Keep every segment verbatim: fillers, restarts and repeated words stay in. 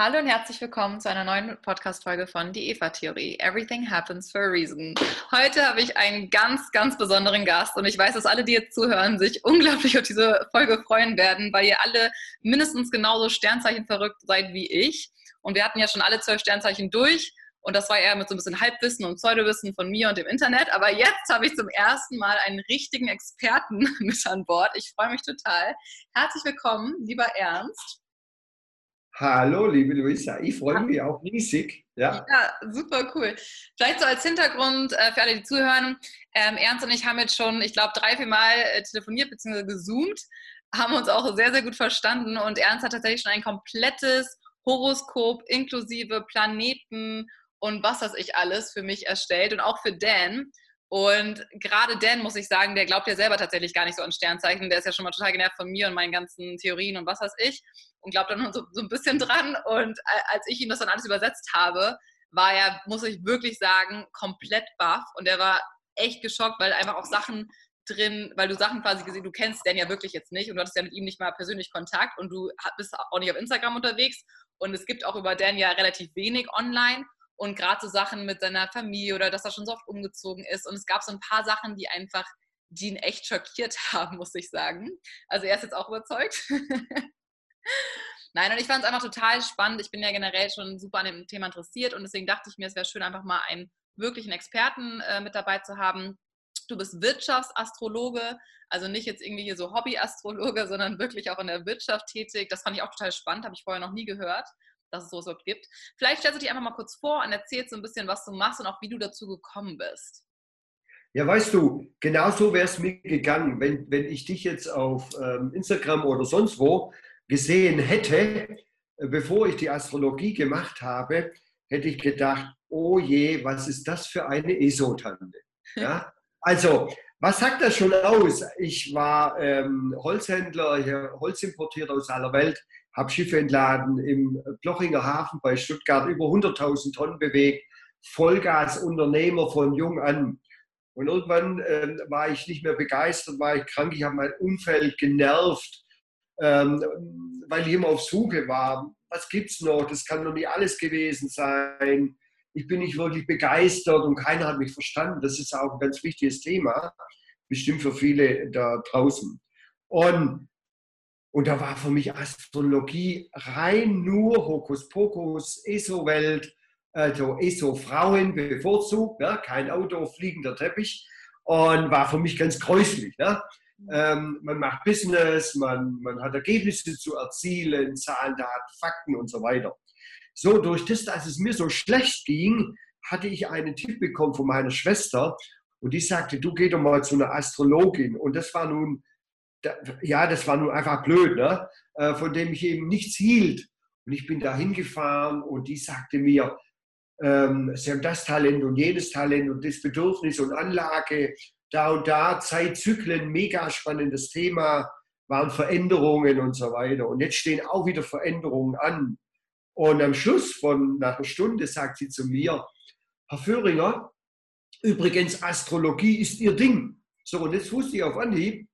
Hallo und herzlich willkommen zu einer neuen Podcast-Folge von Die Eva-Theorie. Everything happens for a reason. Heute habe ich einen ganz, ganz besonderen Gast und ich weiß, dass alle, die jetzt zuhören, sich unglaublich auf diese Folge freuen werden, weil ihr alle mindestens genauso Sternzeichen verrückt seid wie ich. Und wir hatten ja schon alle zwölf Sternzeichen durch und das war eher mit so ein bisschen Halbwissen und Pseudowissen von mir und dem Internet. Aber jetzt habe ich zum ersten Mal einen richtigen Experten mit an Bord. Ich freue mich total. Herzlich willkommen, lieber Ernst. Hallo, liebe Luisa, ich freue mich auch riesig. Ja. ja, super cool. Vielleicht so als Hintergrund äh, für alle, die zuhören. Ähm, Ernst und ich haben jetzt schon, ich glaube, drei, vier Mal äh, telefoniert bzw. gezoomt, haben uns auch sehr, sehr gut verstanden. Und Ernst hat tatsächlich schon ein komplettes Horoskop inklusive Planeten und was weiß ich alles für mich erstellt und auch für Dan. Und gerade Dan, muss ich sagen, der glaubt ja selber tatsächlich gar nicht so an Sternzeichen. Der ist ja schon mal total genervt von mir und meinen ganzen Theorien und was weiß ich. Und glaubt dann so, so ein bisschen dran. Und als ich ihm das dann alles übersetzt habe, war er, muss ich wirklich sagen, komplett baff. Und er war echt geschockt, weil einfach auch Sachen drin, weil du Sachen quasi gesehen, du kennst Dan ja wirklich jetzt nicht. Und du hattest ja mit ihm nicht mal persönlich Kontakt. Und du bist auch nicht auf Instagram unterwegs. Und es gibt auch über Dan ja relativ wenig online. Und gerade so Sachen mit seiner Familie oder dass er schon so oft umgezogen ist. Und es gab so ein paar Sachen, die einfach, die ihn echt schockiert haben, muss ich sagen. Also er ist jetzt auch überzeugt. Nein, und ich fand es einfach total spannend. Ich bin ja generell schon super an dem Thema interessiert. Und deswegen dachte ich mir, es wäre schön, einfach mal einen wirklichen Experten äh, mit dabei zu haben. Du bist Wirtschaftsastrologe, also nicht jetzt irgendwie hier so Hobbyastrologe, sondern wirklich auch in der Wirtschaft tätig. Das fand ich auch total spannend, habe ich vorher noch nie gehört, dass es sowas überhaupt gibt. Vielleicht stellst du dich einfach mal kurz vor und erzählst so ein bisschen, was du machst und auch wie du dazu gekommen bist. Ja, weißt du, genau so wäre es mir gegangen, wenn, wenn ich dich jetzt auf ähm, Instagram oder sonst wo gesehen hätte, bevor ich die Astrologie gemacht habe, hätte ich gedacht, oh je, was ist das für eine Esotante? Ja? Also, was sagt das schon aus? Ich war ähm, Holzhändler, ich habe Holz importiert aus aller Welt, habe Schiffe entladen, im Plochinger Hafen bei Stuttgart über hunderttausend Tonnen bewegt, Vollgas-Unternehmer von jung an. Und irgendwann äh, war ich nicht mehr begeistert, war ich krank, ich habe mein Umfeld genervt, ähm, weil ich immer auf Suche war. Was gibt es noch? Das kann doch nicht alles gewesen sein. Ich bin nicht wirklich begeistert und keiner hat mich verstanden. Das ist auch ein ganz wichtiges Thema, bestimmt für viele da draußen. Und Und da war für mich Astrologie rein nur Hokuspokus, ESO-Welt, also ESO-Frauen bevorzugt, ne? Kein Auto, fliegender Teppich. Und war für mich ganz gräuslich. Ne? Ähm, man macht Business, man, man hat Ergebnisse zu erzielen, Zahlen, Daten, Fakten und so weiter. So, durch das, dass es mir so schlecht ging, hatte ich einen Tipp bekommen von meiner Schwester. Und die sagte, du geh doch mal zu einer Astrologin. Und das war nun... Ja, das war nun einfach blöd, ne? Von dem ich eben nichts hielt. Und ich bin da hingefahren und die sagte mir, ähm, sie haben das Talent und jenes Talent und das Bedürfnis und Anlage, da und da, Zeitzyklen, mega spannendes Thema, waren Veränderungen und so weiter. Und jetzt stehen auch wieder Veränderungen an. Und am Schluss von nach einer Stunde sagt sie zu mir, Herr Föhringer, übrigens Astrologie ist Ihr Ding. So, und jetzt wusste ich auf Anhieb,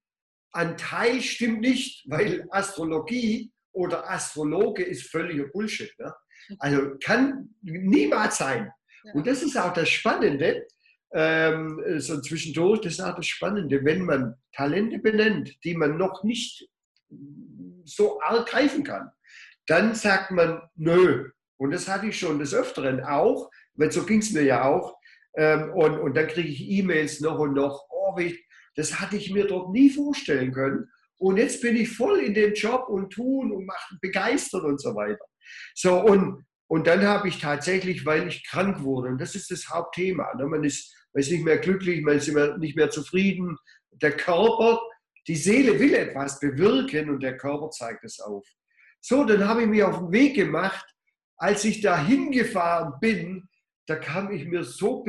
ein Teil stimmt nicht, weil Astrologie oder Astrologe ist völliger Bullshit. Ne? Also kann niemals sein. Ja. Und das ist auch das Spannende, ähm, so zwischendurch, das ist auch das Spannende, wenn man Talente benennt, die man noch nicht so arg greifen kann, dann sagt man, nö. Und das hatte ich schon des Öfteren auch, weil so ging es mir ja auch. Ähm, und, und dann kriege ich E-Mails noch und noch, oh, wie ich, das hatte ich mir dort nie vorstellen können. Und jetzt bin ich voll in dem Job und tun und machen, begeistert und so weiter. So, und, und dann habe ich tatsächlich, weil ich krank wurde, und das ist das Hauptthema, ne? Man ist, man ist nicht mehr glücklich, man ist immer nicht mehr zufrieden. Der Körper, die Seele will etwas bewirken und der Körper zeigt es auf. So, dann habe ich mich auf den Weg gemacht. Als ich da hingefahren bin, da kam ich mir so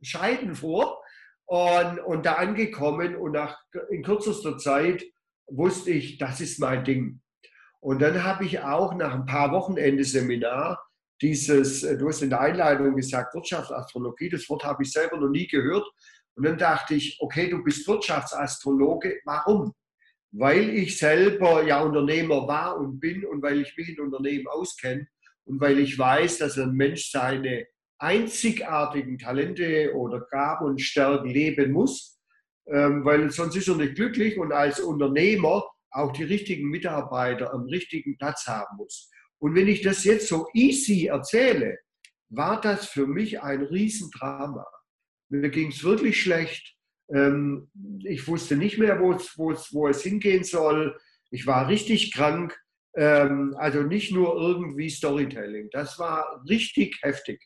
bescheiden vor, Und, und da angekommen und nach, in kürzester Zeit wusste ich, das ist mein Ding. Und dann habe ich auch nach ein paar Wochenende-Seminar dieses, du hast in der Einleitung gesagt, Wirtschaftsastrologie, das Wort habe ich selber noch nie gehört. Und dann dachte ich, okay, du bist Wirtschaftsastrologe, warum? weil ich selber ja Unternehmer war und bin und weil ich mich in Unternehmen auskenne und weil ich weiß, dass ein Mensch seine einzigartigen Talente oder Gaben und Stärken leben muss, ähm, weil sonst ist er nicht glücklich und als Unternehmer auch die richtigen Mitarbeiter am richtigen Platz haben muss. Und wenn ich das jetzt so easy erzähle, war das für mich ein Riesendrama. Mir ging es wirklich schlecht. Ähm, ich wusste nicht mehr, wo's, wo's, wo es hingehen soll. Ich war richtig krank. Ähm, also nicht nur irgendwie Storytelling. Das war richtig heftig.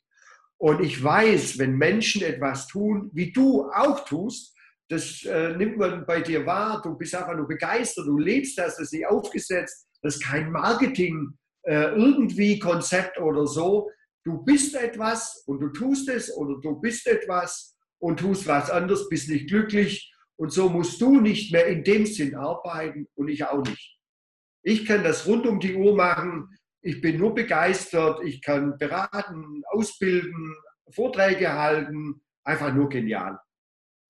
Und ich weiß, wenn Menschen etwas tun, wie du auch tust, das äh, nimmt man bei dir wahr. Du bist einfach nur begeistert. Du lebst das. Das ist nicht aufgesetzt. Das ist kein Marketing, äh, irgendwie Konzept oder so. Du bist etwas und du tust es oder du bist etwas und tust was anderes, bist nicht glücklich und so musst du nicht mehr in dem Sinn arbeiten und ich auch nicht. Ich kann das rund um die Uhr machen, ich bin nur begeistert, ich kann beraten, ausbilden, Vorträge halten, einfach nur genial.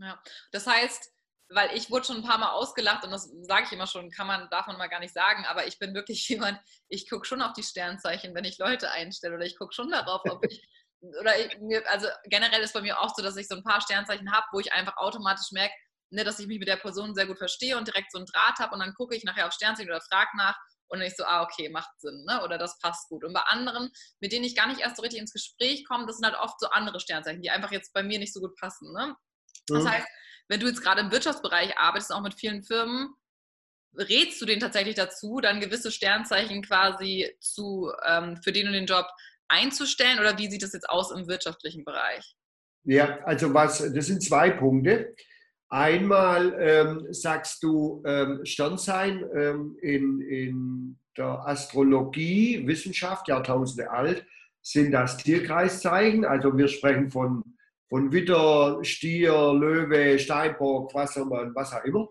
Ja, das heißt, weil ich wurde schon ein paar Mal ausgelacht und das sage ich immer schon, kann man, darf man mal gar nicht sagen, aber ich bin wirklich jemand, ich gucke schon auf die Sternzeichen, wenn ich Leute einstelle oder ich gucke schon darauf, ob ich, oder ich, mir, also generell ist bei mir auch so, dass ich so ein paar Sternzeichen habe, wo ich einfach automatisch merke, ne, dass ich mich mit der Person sehr gut verstehe und direkt so einen Draht habe und dann gucke ich nachher auf Sternzeichen oder frage nach und dann ich so, ah okay, macht Sinn, ne, oder das passt gut. Und bei anderen, mit denen ich gar nicht erst so richtig ins Gespräch komme, das sind halt oft so andere Sternzeichen, die einfach jetzt bei mir nicht so gut passen, ne. Das heißt, wenn du jetzt gerade im Wirtschaftsbereich arbeitest, auch mit vielen Firmen, rätst du denen tatsächlich dazu, dann gewisse Sternzeichen quasi zu, ähm, für den und den Job einzustellen? Oder wie sieht das jetzt aus im wirtschaftlichen Bereich? Ja, also was, das sind zwei Punkte. Einmal ähm, sagst du ähm, Sternzeichen ähm, in, in der Astrologie, Wissenschaft, Jahrtausende alt, sind das Tierkreiszeichen. Also wir sprechen von Von Widder, Stier, Löwe, Steinbock, Wassermann, was auch immer.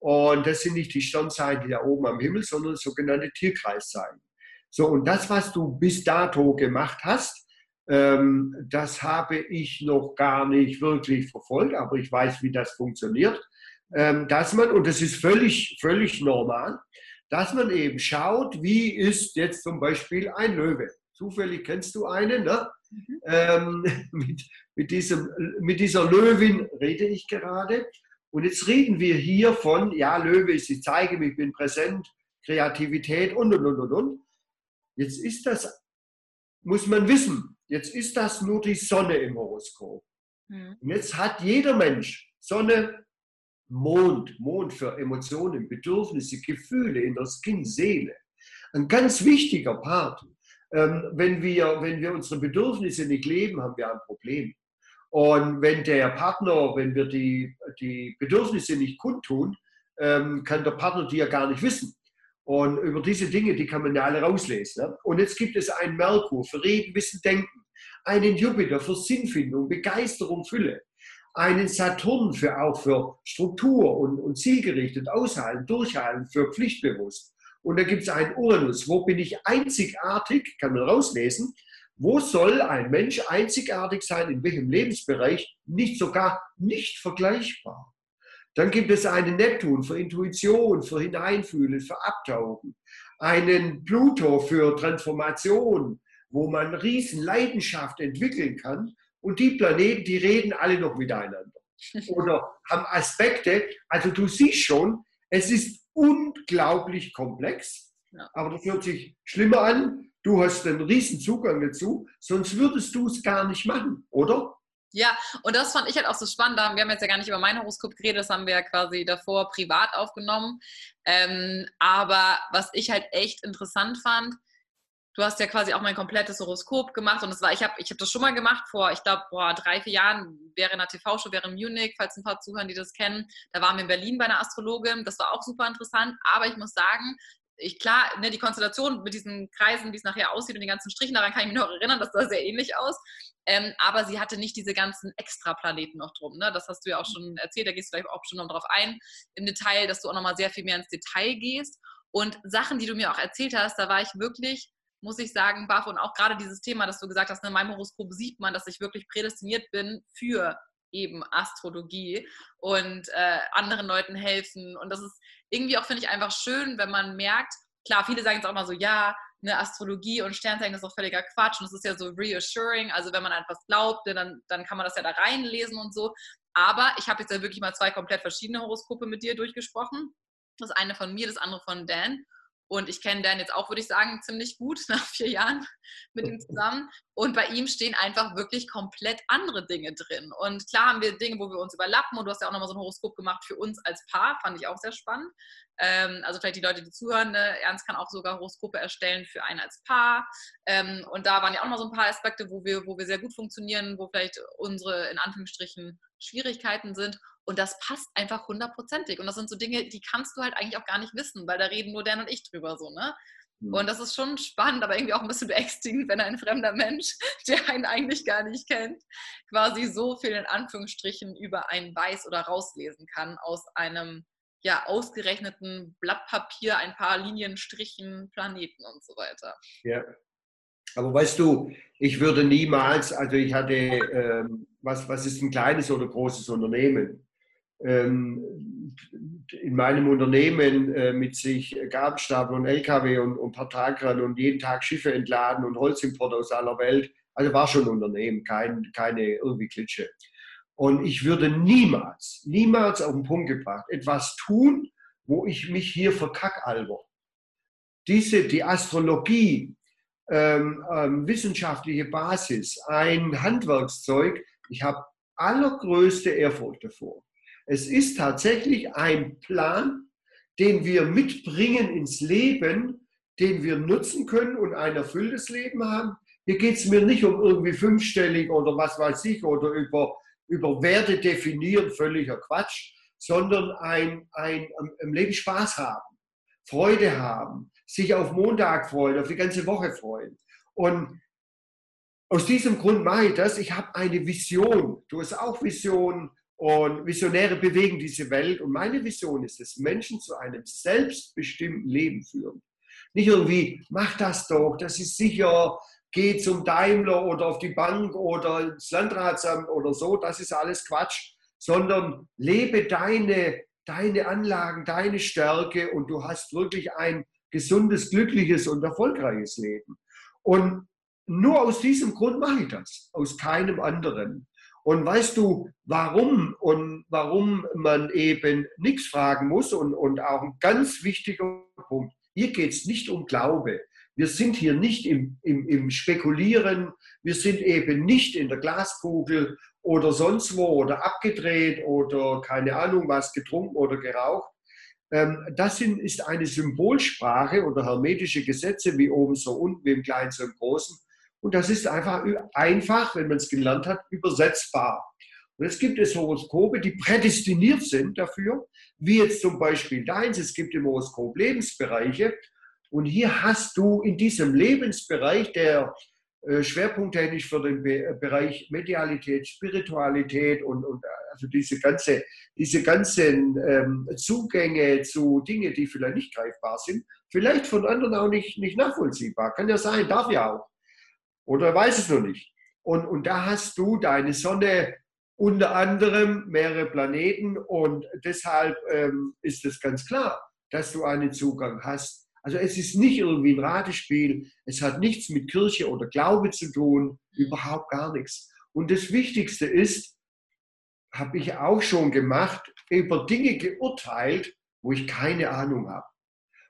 Und das sind nicht die Sternzeichen, die da oben am Himmel, sondern sogenannte Tierkreiszeichen. So, und das, was du bis dato gemacht hast, ähm, das habe ich noch gar nicht wirklich verfolgt, aber ich weiß, wie das funktioniert. Ähm, dass man, und das ist völlig, völlig normal, dass man eben schaut, wie ist jetzt zum Beispiel ein Löwe. Zufällig kennst du einen, ne? Mhm. Ähm, mit, mit, diesem, mit dieser Löwin rede ich gerade. Und jetzt reden wir hier von, ja, Löwe ist, ich zeige mich, ich bin präsent, Kreativität und, und, und, und, und. Jetzt ist das, muss man wissen, jetzt ist das nur die Sonne im Horoskop. Mhm. Und jetzt hat jeder Mensch Sonne, Mond, Mond für Emotionen, Bedürfnisse, Gefühle in der Skin, Seele. Ein ganz wichtiger Part. Ähm, wenn wir, wenn wir unsere Bedürfnisse nicht leben, haben wir ein Problem. Und wenn der Partner, wenn wir die, die Bedürfnisse nicht kundtun, ähm, kann der Partner die ja gar nicht wissen. Und über diese Dinge, die kann man ja alle rauslesen. Ne? Und jetzt gibt es einen Merkur für Reden, Wissen, Denken, einen Jupiter für Sinnfindung, Begeisterung, Fülle, einen Saturn für auch für Struktur und, und zielgerichtet, Aushalten, Durchhalten, für Pflichtbewusst. Und da gibt es einen Uranus. Wo bin ich einzigartig? Kann man rauslesen. Wo soll ein Mensch einzigartig sein? In welchem Lebensbereich? Nicht sogar nicht vergleichbar. Dann gibt es einen Neptun für Intuition, für Hineinfühlen, für Abtauchen. Einen Pluto für Transformation, wo man riesen Leidenschaft entwickeln kann. Und die Planeten, die reden alle noch miteinander. Oder haben Aspekte. Also du siehst schon, es ist unglaublich komplex, ja. Aber das hört sich schlimmer an. Du hast einen riesen Zugang dazu, sonst würdest du es gar nicht machen, oder? Ja, und das fand ich halt auch so spannend. Wir haben jetzt ja gar nicht über mein Horoskop geredet, das haben wir ja quasi davor privat aufgenommen. Ähm, aber was ich halt echt interessant fand, du hast ja quasi auch mein komplettes Horoskop gemacht und das war, ich habe ich hab das schon mal gemacht vor, ich glaube, boah, drei, vier Jahren wäre in einer T V-Show, wäre in Munich, falls ein paar Zuhörer, die das kennen. Da waren wir in Berlin bei einer Astrologin, das war auch super interessant, aber ich muss sagen, ich, klar, ne, die Konstellation mit diesen Kreisen, wie es nachher aussieht und den ganzen Strichen, daran kann ich mich noch erinnern, das sah sehr ähnlich aus, ähm, aber sie hatte nicht diese ganzen Extraplaneten noch drum, ne? Das hast du ja auch schon erzählt, da gehst du vielleicht auch schon noch drauf ein, im Detail, dass du auch nochmal sehr viel mehr ins Detail gehst und Sachen, die du mir auch erzählt hast, da war ich wirklich, muss ich sagen, baff, und auch gerade dieses Thema, dass du gesagt hast, in meinem Horoskop sieht man, dass ich wirklich prädestiniert bin für eben Astrologie und äh, anderen Leuten helfen. Und das ist irgendwie auch, finde ich, einfach schön, wenn man merkt, klar, viele sagen jetzt auch mal so, ja, eine Astrologie und Sternzeichen ist doch völliger Quatsch und es ist ja so reassuring, also wenn man an etwas glaubt, dann, dann kann man das ja da reinlesen und so. Aber ich habe jetzt ja wirklich mal zwei komplett verschiedene Horoskope mit dir durchgesprochen. Das eine von mir, das andere von Dan. Und ich kenne Dan jetzt auch, würde ich sagen, ziemlich gut nach vier Jahren mit ihm zusammen. Und bei ihm stehen einfach wirklich komplett andere Dinge drin. Und klar haben wir Dinge, wo wir uns überlappen. Und du hast ja auch nochmal so ein Horoskop gemacht für uns als Paar. Fand ich auch sehr spannend. Ähm, also vielleicht die Leute, die zuhören, ne? Ernst kann auch sogar Horoskope erstellen für einen als Paar. Ähm, und da waren ja auch nochmal so ein paar Aspekte, wo wir, wo wir sehr gut funktionieren, wo vielleicht unsere, in Anführungsstrichen, Schwierigkeiten sind. Und das passt einfach hundertprozentig. Und das sind so Dinge, die kannst du halt eigentlich auch gar nicht wissen, weil da reden nur Dan und ich drüber so, ne? Mhm. Und das ist schon spannend, aber irgendwie auch ein bisschen beängstigend, wenn ein fremder Mensch, der einen eigentlich gar nicht kennt, quasi so viel in Anführungsstrichen über einen weiß oder rauslesen kann aus einem, ja, ausgerechneten Blatt Papier, ein paar Linien, Strichen, Planeten und so weiter. Ja. Aber weißt du, ich würde niemals, also ich hatte, ähm, was, was ist ein kleines oder großes Unternehmen? Ähm, in meinem Unternehmen äh, mit sich Gabelstapler und L K W und, und Partagrern und jeden Tag Schiffe entladen und Holzimport aus aller Welt, also war schon ein Unternehmen, kein, keine irgendwie Klitsche. Und ich würde niemals, niemals auf den Punkt gebracht, etwas tun, wo ich mich hier verkackalber. Diese, die Astrologie, Ähm, ähm, wissenschaftliche Basis, ein Handwerkszeug. Ich habe allergrößte Ehrfurcht davor. Es ist tatsächlich ein Plan, den wir mitbringen ins Leben, den wir nutzen können und ein erfülltes Leben haben. Hier geht es mir nicht um irgendwie fünfstellig oder was weiß ich oder über, über Werte definieren, völliger Quatsch, sondern ein, ein, im Leben Spaß haben, Freude haben, sich auf Montag freuen, auf die ganze Woche freuen. Und aus diesem Grund mache ich das. Ich habe eine Vision. Du hast auch Visionen und Visionäre bewegen diese Welt. Und meine Vision ist es, Menschen zu einem selbstbestimmten Leben führen. Nicht irgendwie, mach das doch, das ist sicher, geh zum Daimler oder auf die Bank oder ins Landratsamt oder so, das ist alles Quatsch, sondern lebe deine, deine Anlagen, deine Stärke und du hast wirklich ein gesundes, glückliches und erfolgreiches Leben. Und nur aus diesem Grund mache ich das, aus keinem anderen. Und weißt du, warum und warum man eben nichts fragen muss und, und auch ein ganz wichtiger Punkt, hier geht es nicht um Glaube. Wir sind hier nicht im, im, im Spekulieren, wir sind eben nicht in der Glaskugel oder sonst wo oder abgedreht oder keine Ahnung was getrunken oder geraucht. Das sind, ist eine Symbolsprache oder hermetische Gesetze, wie oben so unten, wie im Kleinen so im Großen. Und das ist einfach, einfach wenn man es gelernt hat, übersetzbar. Und es gibt es Horoskope, die prädestiniert sind dafür, wie jetzt zum Beispiel deins. Es gibt im Horoskop Lebensbereiche. Und hier hast du in diesem Lebensbereich, der äh, schwerpunkttechnisch für den Be- Bereich Medialität, Spiritualität und, und also diese ganze, diese ganzen ähm, Zugänge zu Dingen, die vielleicht nicht greifbar sind, vielleicht von anderen auch nicht, nicht nachvollziehbar. Kann ja sein, darf ja auch. Oder weiß es noch nicht. Und, und da hast du deine Sonne, unter anderem mehrere Planeten. Und deshalb ähm, ist es ganz klar, dass du einen Zugang hast. Also es ist nicht irgendwie ein Ratespiel. Es hat nichts mit Kirche oder Glaube zu tun. Überhaupt gar nichts. Und das Wichtigste ist, habe ich auch schon gemacht, über Dinge geurteilt, wo ich keine Ahnung habe.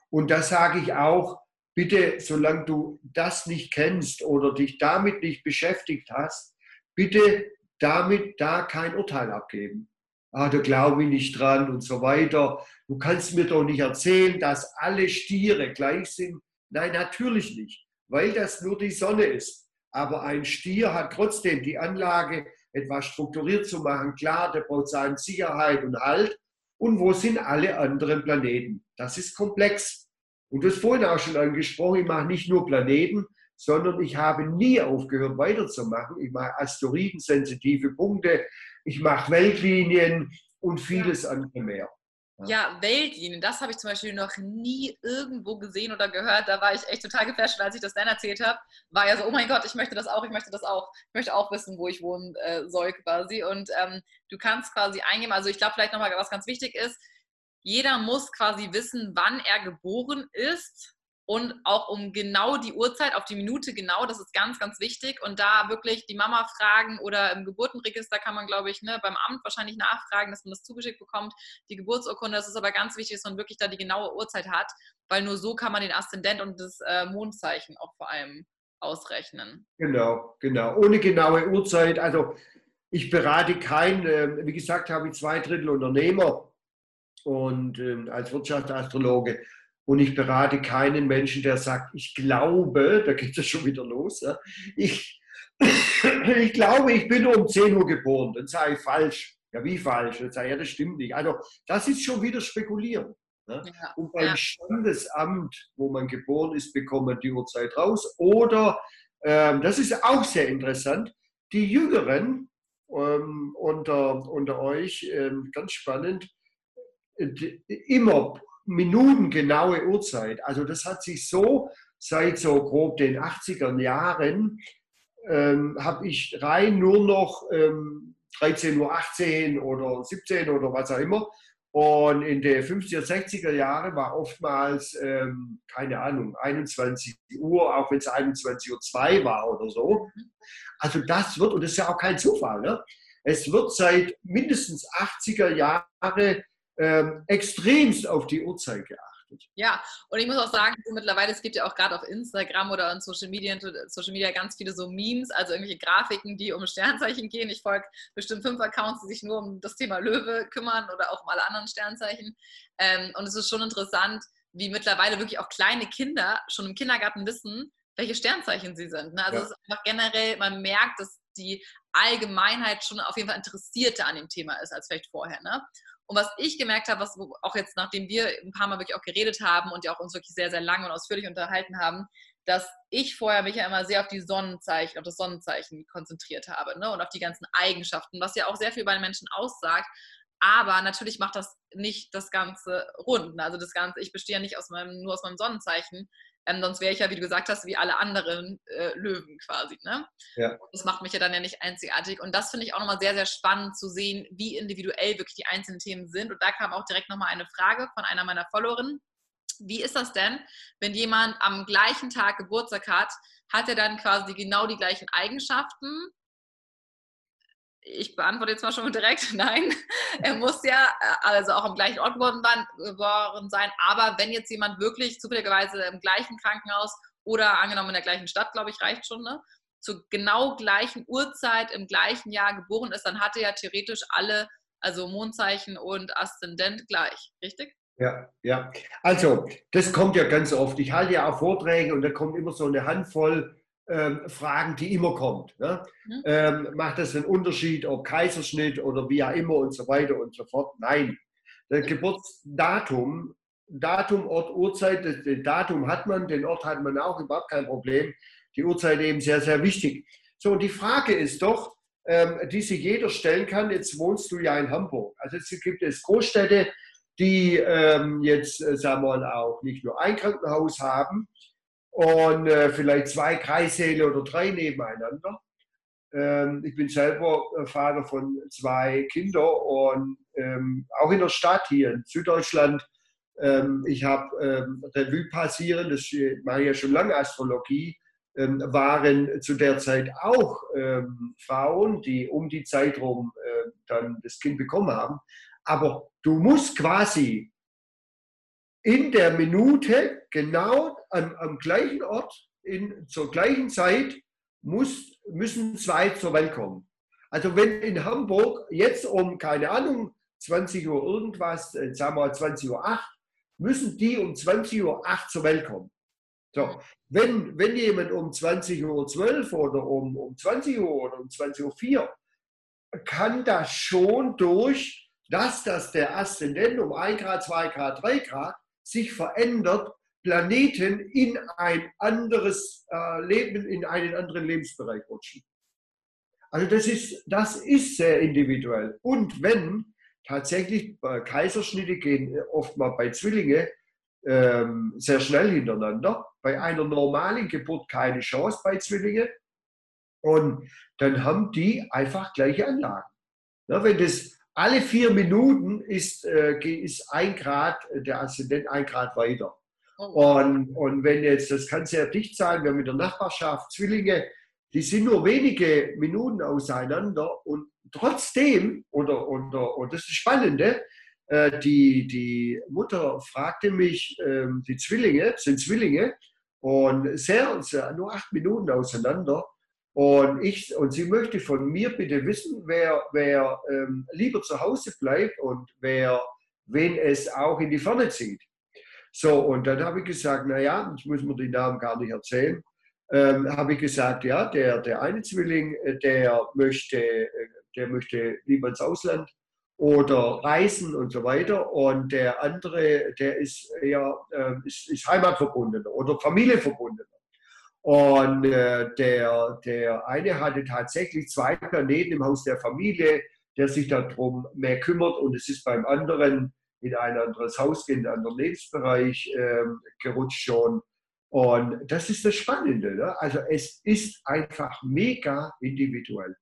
Und da sage ich auch, bitte, solange du das nicht kennst oder dich damit nicht beschäftigt hast, bitte damit da kein Urteil abgeben. Ah, da glaube ich nicht dran und so weiter. Du kannst mir doch nicht erzählen, dass alle Stiere gleich sind. Nein, natürlich nicht, weil das nur die Sonne ist. Aber ein Stier hat trotzdem die Anlage, etwas strukturiert zu machen. Klar, der braucht seine Sicherheit und Halt. Und wo sind alle anderen Planeten? Das ist komplex. Und du hast vorhin auch schon angesprochen, ich mache nicht nur Planeten, sondern ich habe nie aufgehört, weiterzumachen. Ich mache asteroidensensitive Punkte, ich mache Weltlinien und vieles andere mehr. Ja, ja, Weltlinien, das habe ich zum Beispiel noch nie irgendwo gesehen oder gehört. Da war ich echt total geflasht, als ich das dann erzählt habe. War ja so, oh mein Gott, ich möchte das auch, ich möchte das auch. Ich möchte auch wissen, wo ich wohnen äh, soll quasi. Und ähm, du kannst quasi eingeben, also ich glaube vielleicht nochmal, was ganz wichtig ist, jeder muss quasi wissen, wann er geboren ist und auch um genau die Uhrzeit, auf die Minute genau, das ist ganz, ganz wichtig. Und da wirklich die Mama fragen oder im Geburtenregister kann man, glaube ich, ne, beim Amt wahrscheinlich nachfragen, dass man das zugeschickt bekommt, die Geburtsurkunde. Das ist aber ganz wichtig, dass man wirklich da die genaue Uhrzeit hat, weil nur so kann man den Aszendent und das äh, Mondzeichen auch vor allem ausrechnen. Genau, genau. Ohne genaue Uhrzeit. Also ich berate keinen, äh, wie gesagt, habe ich zwei Drittel Unternehmer und äh, als Wirtschaftsastrologe. Und ich berate keinen Menschen, der sagt, ich glaube, da geht es schon wieder los, ja, ich, ich glaube, ich bin um zehn Uhr geboren, dann sei ich falsch. Ja, wie falsch? Dann sei ich, ja, das stimmt nicht. Also das ist schon wieder Spekulieren. Ne? Ja, und beim ja. Standesamt, wo man geboren ist, bekommt man die Uhrzeit raus. Oder, ähm, das ist auch sehr interessant, die Jüngeren ähm, unter, unter euch, ähm, ganz spannend, die, immer minutengenaue Uhrzeit. Also das hat sich so, seit so grob den achtziger Jahren, ähm, habe ich rein nur noch ähm, dreizehn Uhr achtzehn oder siebzehn oder was auch immer. Und in den fünfziger, sechziger Jahren war oftmals, ähm, keine Ahnung, einundzwanzig Uhr, auch wenn es einundzwanzig Uhr zwei war oder so. Also das wird, und das ist ja auch kein Zufall, ne? Es wird seit mindestens achtziger Jahre Ähm, extremst auf die Uhrzeit geachtet. Ja, und ich muss auch sagen, so mittlerweile, es gibt ja auch gerade auf Instagram oder in Social Media, Social Media ganz viele so Memes, also irgendwelche Grafiken, die um Sternzeichen gehen. Ich folge bestimmt fünf Accounts, die sich nur um das Thema Löwe kümmern oder auch um alle anderen Sternzeichen. Ähm, und es ist schon interessant, wie mittlerweile wirklich auch kleine Kinder schon im Kindergarten wissen, welche Sternzeichen sie sind. Ne? Also ja. Es ist einfach generell, man merkt, dass die Allgemeinheit schon auf jeden Fall interessierter an dem Thema ist als vielleicht vorher. Ne? Und was ich gemerkt habe, was auch jetzt, nachdem wir ein paar Mal wirklich auch geredet haben und ja auch uns wirklich sehr, sehr lange und ausführlich unterhalten haben, dass ich vorher mich ja immer sehr auf die Sonnenzeichen, auf das Sonnenzeichen konzentriert habe, ne? Und auf die ganzen Eigenschaften, was ja auch sehr viel bei den Menschen aussagt. Aber natürlich macht das nicht das Ganze rund. Ne? Also das Ganze, ich bestehe ja nicht aus meinem, nur aus meinem Sonnenzeichen. Ähm, sonst wäre ich ja, wie du gesagt hast, wie alle anderen äh, Löwen quasi. Ne? Ja. Das macht mich ja dann ja nicht einzigartig. Und das finde ich auch nochmal sehr, sehr spannend zu sehen, wie individuell wirklich die einzelnen Themen sind. Und da kam auch direkt nochmal eine Frage von einer meiner Followerinnen. Wie ist das denn, wenn jemand am gleichen Tag Geburtstag hat, hat er dann quasi genau die gleichen Eigenschaften? Ich beantworte jetzt mal schon direkt, nein. Er muss ja also auch am gleichen Ort geboren sein. Aber wenn jetzt jemand wirklich zufälligerweise im gleichen Krankenhaus oder angenommen in der gleichen Stadt, glaube ich, reicht schon, ne, zur genau gleichen Uhrzeit im gleichen Jahr geboren ist, dann hat er ja theoretisch alle, also Mondzeichen und Aszendent gleich, richtig? Ja, ja. Also das kommt ja ganz oft. Ich halte ja auch Vorträge und da kommt immer so eine Handvoll Ähm, Fragen, die immer kommt. Ne? Mhm. Ähm, macht das einen Unterschied, ob Kaiserschnitt oder wie auch immer und so weiter und so fort? Nein. Das Geburtsdatum, Datum, Ort, Uhrzeit, das, das Datum hat man, den Ort hat man auch, überhaupt kein Problem. Die Uhrzeit eben sehr, sehr wichtig. So, und die Frage ist doch, ähm, die sich jeder stellen kann, jetzt wohnst du ja in Hamburg. Also es gibt es Großstädte, die ähm, jetzt, äh, sagen wir mal, auch nicht nur ein Krankenhaus haben, und äh, vielleicht zwei Kreissäle oder drei nebeneinander. Ähm, ich bin selber Vater von zwei Kindern und ähm, auch in der Stadt hier in Süddeutschland. Ähm, ich habe ähm, Revue passieren, das mache ich ja schon lange Astrologie, ähm, waren zu der Zeit auch ähm, Frauen, die um die Zeit rum äh, dann das Kind bekommen haben. Aber du musst quasi in der Minute, genau am, am gleichen Ort, in, zur gleichen Zeit, muss, müssen zwei zur Welt kommen. Also wenn in Hamburg jetzt um, keine Ahnung, zwanzig Uhr irgendwas, äh, sagen wir zwanzig Uhr acht, müssen die um zwanzig Uhr acht zur Welt kommen. So, wenn, wenn jemand um zwanzig Uhr zwölf oder um, um zwanzig Uhr oder um zwanzig Uhr vier, kann das schon durch, dass das der Aszendent um ein Grad, zwei Grad, drei Grad sich verändert, Planeten in ein anderes äh, Leben, in einen anderen Lebensbereich rutschen. Also das ist, das ist sehr individuell. Und wenn, tatsächlich, äh, Kaiserschnitte gehen oft mal bei Zwillinge ähm, sehr schnell hintereinander. Bei einer normalen Geburt keine Chance bei Zwillingen. Und dann haben die einfach gleiche Anlagen. Ja, wenn das alle vier Minuten ist, äh, ist ein Grad, der Aszendent ein Grad weiter. Und, und wenn jetzt, das kann sehr dicht sein, wir haben in der Nachbarschaft Zwillinge, die sind nur wenige Minuten auseinander und trotzdem, oder, oder, und das ist das Spannende, äh, die, die Mutter fragte mich, äh, die Zwillinge, sind Zwillinge, und sehr, sehr, nur acht Minuten auseinander. Und, ich, und sie möchte von mir bitte wissen, wer, wer ähm, lieber zu Hause bleibt und wer, wen es auch in die Ferne zieht. So, und dann habe ich gesagt, naja, ich muss mir die Namen gar nicht erzählen, ähm, habe ich gesagt, ja, der, der eine Zwilling, der möchte, der möchte lieber ins Ausland oder reisen und so weiter. Und der andere, der ist eher äh, ist, ist heimatverbundener oder familienverbundener. Und äh, der, der eine hatte tatsächlich zwei Planeten im Haus der Familie, der sich darum mehr kümmert. Und es ist beim anderen in ein anderes Haus, in einen anderen Lebensbereich äh, gerutscht schon. Und das ist das Spannende. Ne? Also es ist einfach mega individuell.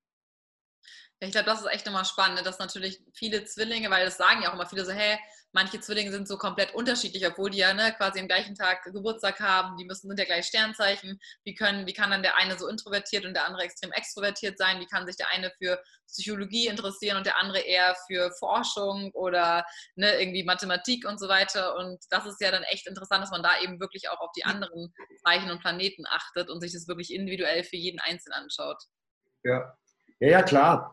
Ich glaube, das ist echt nochmal spannend, dass natürlich viele Zwillinge, weil das sagen ja auch immer viele so, hey, manche Zwillinge sind so komplett unterschiedlich, obwohl die ja ne, quasi am gleichen Tag Geburtstag haben, die müssen, sind ja gleich Sternzeichen. Wie, können, wie kann dann der eine so introvertiert und der andere extrem extrovertiert sein? Wie kann sich der eine für Psychologie interessieren und der andere eher für Forschung oder ne, irgendwie Mathematik und so weiter? Und das ist ja dann echt interessant, dass man da eben wirklich auch auf die anderen Zeichen und Planeten achtet und sich das wirklich individuell für jeden Einzelnen anschaut. Ja, ja, ja klar.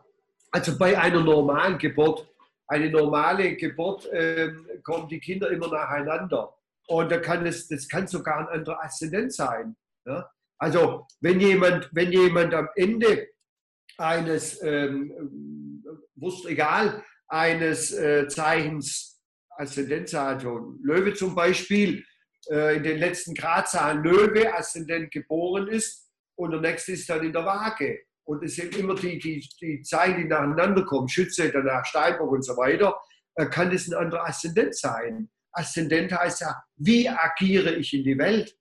Also bei einer normalen Geburt, eine normale Geburt, äh, kommen die Kinder immer nacheinander. Und da kann es, das kann sogar ein anderer Aszendent sein. Ja? Also wenn jemand, wenn jemand am Ende eines, ähm, wurst egal, eines äh, Zeichens Aszendent, also Löwe zum Beispiel, äh, in den letzten Gradzahlen Löwe, Aszendent geboren ist und der nächste ist dann in der Waage. Und es sind immer die, die, die Zeichen, die nacheinander kommen, Schütze, danach Steinbock und so weiter, kann das ein anderer Aszendent sein. Aszendent heißt ja, wie agiere ich in die Welt?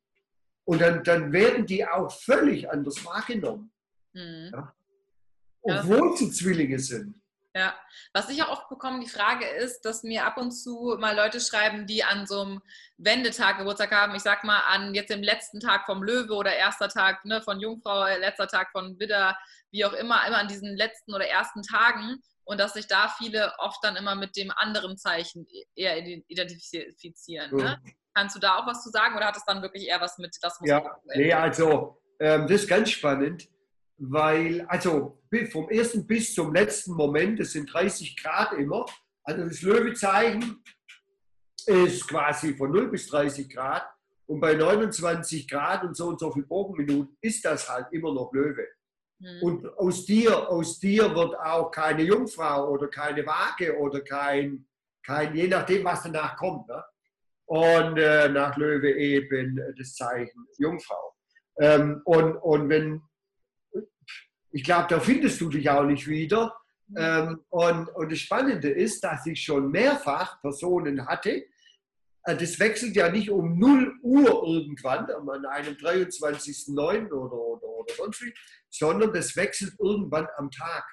Und dann, dann werden die auch völlig anders wahrgenommen. Mhm. Ja? Obwohl ja. sie Zwillinge sind. Ja, was ich auch oft bekomme, die Frage ist, dass mir ab und zu mal Leute schreiben, die an so einem Wendetag Geburtstag haben, ich sag mal an jetzt dem letzten Tag vom Löwe oder erster Tag ne, von Jungfrau, letzter Tag von Widder, wie auch immer, immer an diesen letzten oder ersten Tagen und dass sich da viele oft dann immer mit dem anderen Zeichen eher identifizieren. Mhm. Ne? Kannst du da auch was zu sagen oder hat es dann wirklich eher was mit, das muss ja, nee, also ähm, das ist ganz spannend. Weil, also vom ersten bis zum letzten Moment, das sind dreißig Grad immer, also das Löwezeichen ist quasi von null bis dreißig Grad und bei neunundzwanzig Grad und so und so viel Bogenminuten ist das halt immer noch Löwe. Mhm. Und aus dir, aus dir wird auch keine Jungfrau oder keine Waage oder kein, kein je nachdem, was danach kommt. Ne? Und äh, nach Löwe eben das Zeichen Jungfrau. Ähm, und, und wenn ich glaube, da findest du dich auch nicht wieder. Mhm. Ähm, und, und das Spannende ist, dass ich schon mehrfach Personen hatte, das wechselt ja nicht um null Uhr irgendwann, an einem dreiundzwanzigsten neunten oder, oder, oder sonst wie, sondern das wechselt irgendwann am Tag,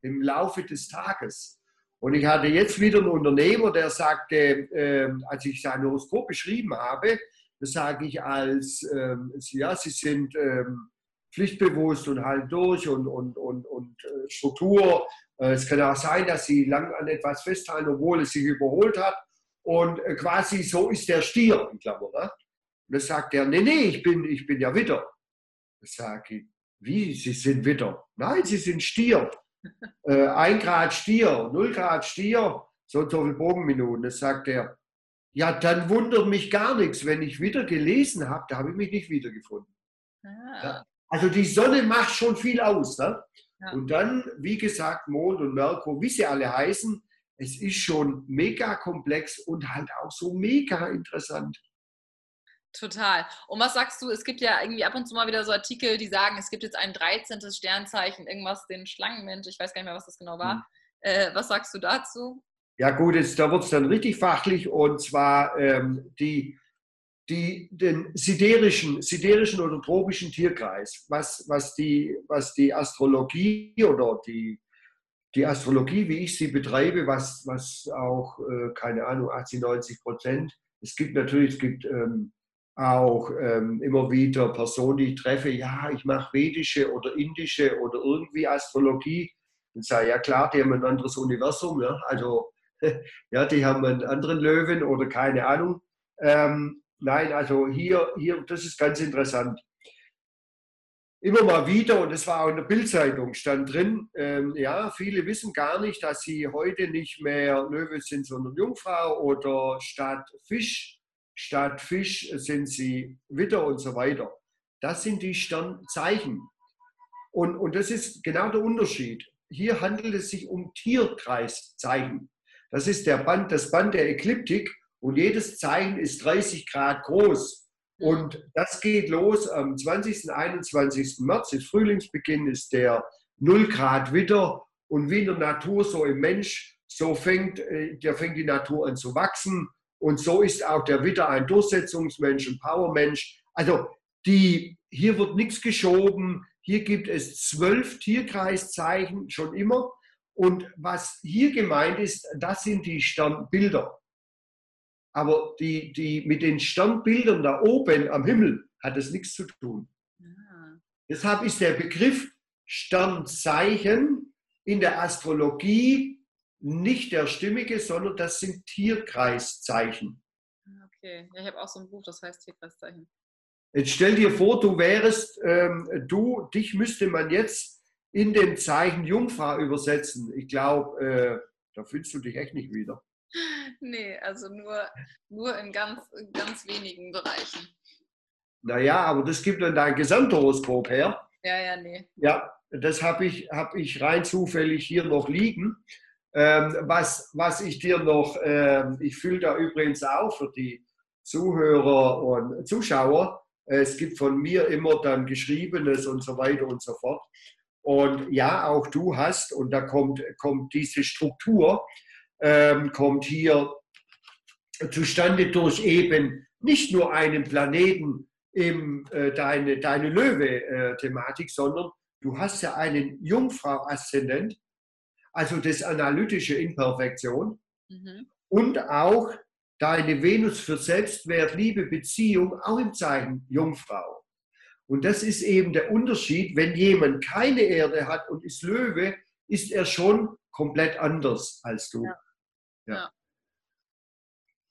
im Laufe des Tages. Und ich hatte jetzt wieder einen Unternehmer, der sagte, äh, als ich sein Horoskop beschrieben habe, das sage ich als, äh, ja, sie sind... Äh, pflichtbewusst und halt durch und, und, und, und Struktur. Es kann auch sein, dass sie lang an etwas festhalten, obwohl es sich überholt hat. Und quasi so ist der Stier, in Klammern. Ne? Und das sagt er, nee, nee, ich bin, ich bin ja Widder. Das sage ich, wie, Sie sind Widder? Nein, Sie sind Stier. äh, ein Grad Stier, null Grad Stier, so und so viele Bogenminuten. Das sagt er, ja, dann wundert mich gar nichts. Wenn ich Widder gelesen habe, da habe ich mich nicht wiedergefunden. Ah. Ja? Also die Sonne macht schon viel aus. Ne? Ja. Und dann, wie gesagt, Mond und Merkur, wie sie alle heißen, es ist schon mega komplex und halt auch so mega interessant. Total. Und was sagst du, es gibt ja irgendwie ab und zu mal wieder so Artikel, die sagen, es gibt jetzt ein dreizehntes Sternzeichen, irgendwas, den Schlangenmensch, ich weiß gar nicht mehr, was das genau war. Hm. Äh, was sagst du dazu? Ja gut, jetzt, da wird es dann richtig fachlich, und zwar ähm, die, die, den siderischen, siderischen oder tropischen Tierkreis, was, was, die, was die Astrologie oder die, die Astrologie, wie ich sie betreibe, was, was auch, äh, keine Ahnung, achtzig, neunzig Prozent. Es gibt natürlich, es gibt ähm, auch ähm, immer wieder Personen, die ich treffe, ja, ich mache vedische oder indische oder irgendwie Astrologie. Und sage, ja klar, die haben ein anderes Universum, ja? Also ja, die haben einen anderen Löwen oder keine Ahnung. Ähm, nein, also hier, hier, das ist ganz interessant. Immer mal wieder, und das war auch in der Bildzeitung, stand drin, ähm, ja, viele wissen gar nicht, dass sie heute nicht mehr Löwe sind, sondern Jungfrau, oder statt Fisch, statt Fisch sind sie Widder und so weiter. Das sind die Sternzeichen. Und, und das ist genau der Unterschied. Hier handelt es sich um Tierkreiszeichen. Das ist der Band, das Band der Ekliptik, und jedes Zeichen ist dreißig Grad groß. Und das geht los am zwanzigsten, einundzwanzigsten März. Im Frühlingsbeginn ist der null Grad Widder, und wie in der Natur, so im Mensch, so fängt, der fängt die Natur an zu wachsen, und so ist auch der Widder ein Durchsetzungsmensch, ein Powermensch. Also die, hier wird nichts geschoben, hier gibt es zwölf Tierkreiszeichen schon immer, und was hier gemeint ist, das sind die Sternbilder. Aber die, die, mit den Sternbildern da oben am Himmel hat das nichts zu tun. Ah. Deshalb ist der Begriff Sternzeichen in der Astrologie nicht der stimmige, sondern das sind Tierkreiszeichen. Okay, ja, ich habe auch so ein Buch, das heißt Tierkreiszeichen. Jetzt stell dir vor, du wärst, ähm, du, dich müsste man jetzt in dem Zeichen Jungfrau übersetzen. Ich glaube, äh, da fühlst du dich echt nicht wieder. Nee, also nur, nur in ganz, ganz wenigen Bereichen. Naja, aber das gibt dann dein Gesamthoroskop her. Ja, ja, nee. Ja, das habe ich, hab ich rein zufällig hier noch liegen. Ähm, was, was ich dir noch, ähm, ich fühle da übrigens auch für die Zuhörer und Zuschauer, äh, es gibt von mir immer dann Geschriebenes und so weiter und so fort. Und ja, auch du hast, und da kommt, kommt diese Struktur, Ähm, kommt hier zustande durch eben nicht nur einen Planeten im äh, deine, deine Löwe-Thematik, äh, sondern du hast ja einen Jungfrau-Aszendent, also das analytische Imperfektion, mhm. und auch deine Venus für Selbstwert, Liebe, Beziehung, auch im Zeichen Jungfrau. Und das ist eben der Unterschied, wenn jemand keine Erde hat und ist Löwe, ist er schon komplett anders als du. Ja. Ja. Ja.